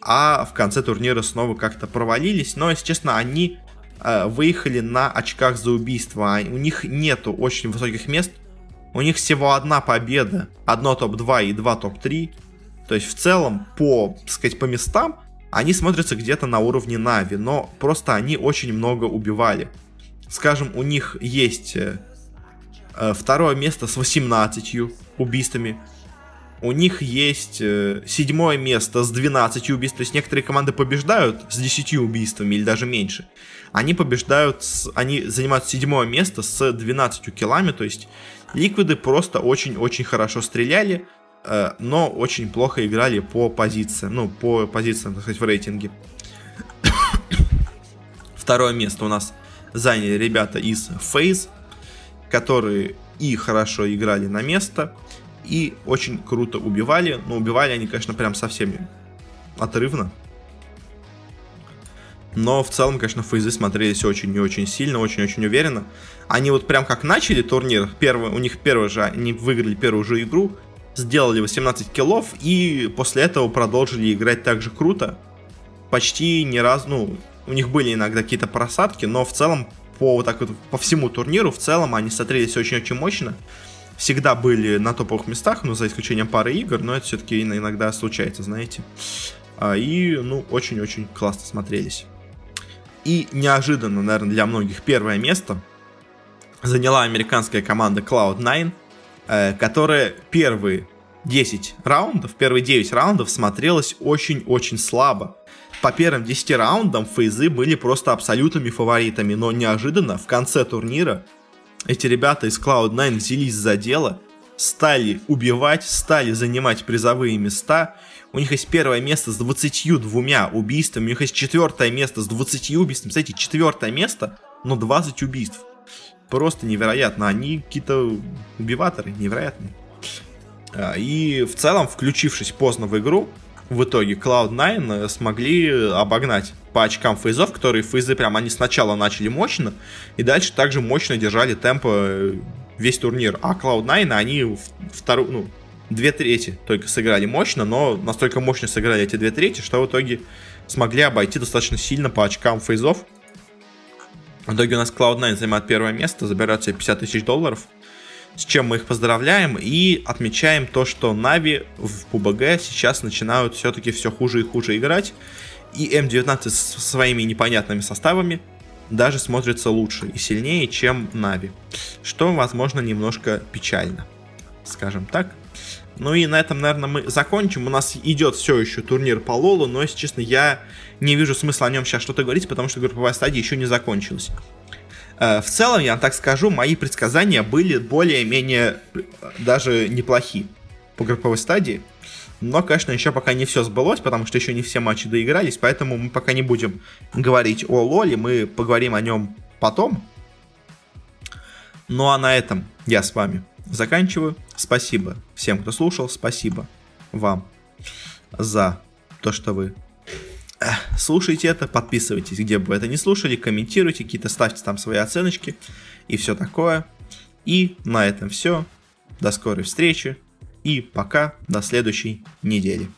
а в конце турнира снова как-то провалились, но, если честно, они э, выехали на очках за убийство, у них нету очень высоких мест. У них всего одна победа, одно топ-два и два топ-три. То есть в целом, по, так сказать, по местам, они смотрятся где-то на уровне Нави, но просто они очень много убивали. Скажем, у них есть э, второе место с восемнадцатью убийствами. У них есть э, седьмое место с двенадцатью убийствами. То есть некоторые команды побеждают с десятью убийствами или даже меньше. Они побеждают, с, они занимают седьмое место с двенадцатью киллами, то есть Ликвиды просто очень-очень хорошо стреляли, э, но очень плохо играли по позициям, ну, по позициям, так сказать, в рейтинге. Второе место у нас заняли ребята из Фейз, которые и хорошо играли на место, и очень круто убивали, но убивали они, конечно, прям совсем отрывно. Но в целом, конечно, Фейзы смотрелись очень и очень сильно, очень-очень уверенно. Они вот прям как начали турнир, первый, у них первый же, они выиграли первую же игру, сделали восемнадцать киллов и после этого продолжили играть так же круто. Почти ни разу, ну, у них были иногда какие-то просадки, но в целом по, вот так вот, по всему турниру в целом они смотрелись очень-очень мощно. Всегда были на топовых местах, ну, за исключением пары игр, но это все-таки иногда случается, знаете. И, ну, очень-очень классно смотрелись. И неожиданно, наверное, для многих первое место заняла американская команда клауд найн, которая первые десять раундов, первые девять раундов смотрелась очень-очень слабо. По первым десяти раундам Фейзы были просто абсолютными фаворитами, но неожиданно в конце турнира эти ребята из клауд найн взялись за дело, стали убивать, стали занимать призовые места. У них есть первое место с двадцатью двумя убийствами, у них есть четвертое место с двадцатью убийствами. Кстати, четвертое место, но двадцать убийств. Просто невероятно, они какие-то убиваторы невероятные. И в целом, включившись поздно в игру, в итоге клауд найн смогли обогнать по очкам Фейзов, которые Фейзы прям, они сначала начали мощно, и дальше также мощно держали темп весь турнир. А клауд найн, они вторую, ну, две трети только сыграли мощно, но настолько мощно сыграли эти две трети, что в итоге смогли обойти достаточно сильно по очкам Фейзов. В итоге у нас клауд найн занимает первое место, забирают себе пятьдесят тысяч долларов, с чем мы их поздравляем и отмечаем то, что Нави в пэ бэ гэ сейчас начинают все-таки все хуже и хуже играть. и эм девятнадцать со своими непонятными составами даже смотрится лучше и сильнее, чем Нави, что, возможно, немножко печально, скажем так. Ну и на этом, наверное, мы закончим. У нас идет все еще турнир по лолу, но, если честно, я не вижу смысла о нем сейчас что-то говорить, потому что групповая стадия еще не закончилась. В целом, я вам так скажу, мои предсказания были более-менее даже неплохи по групповой стадии. Но, конечно, еще пока не все сбылось, потому что еще не все матчи доигрались, поэтому мы пока не будем говорить о лоле, мы поговорим о нем потом. Ну а на этом я с вами заканчиваю. Спасибо всем, кто слушал, спасибо вам за то, что вы слушаете это, подписывайтесь, где бы вы это не слушали, комментируйте какие-то, ставьте там свои оценочки и все такое. И на этом все, до скорой встречи. И пока, до следующей недели.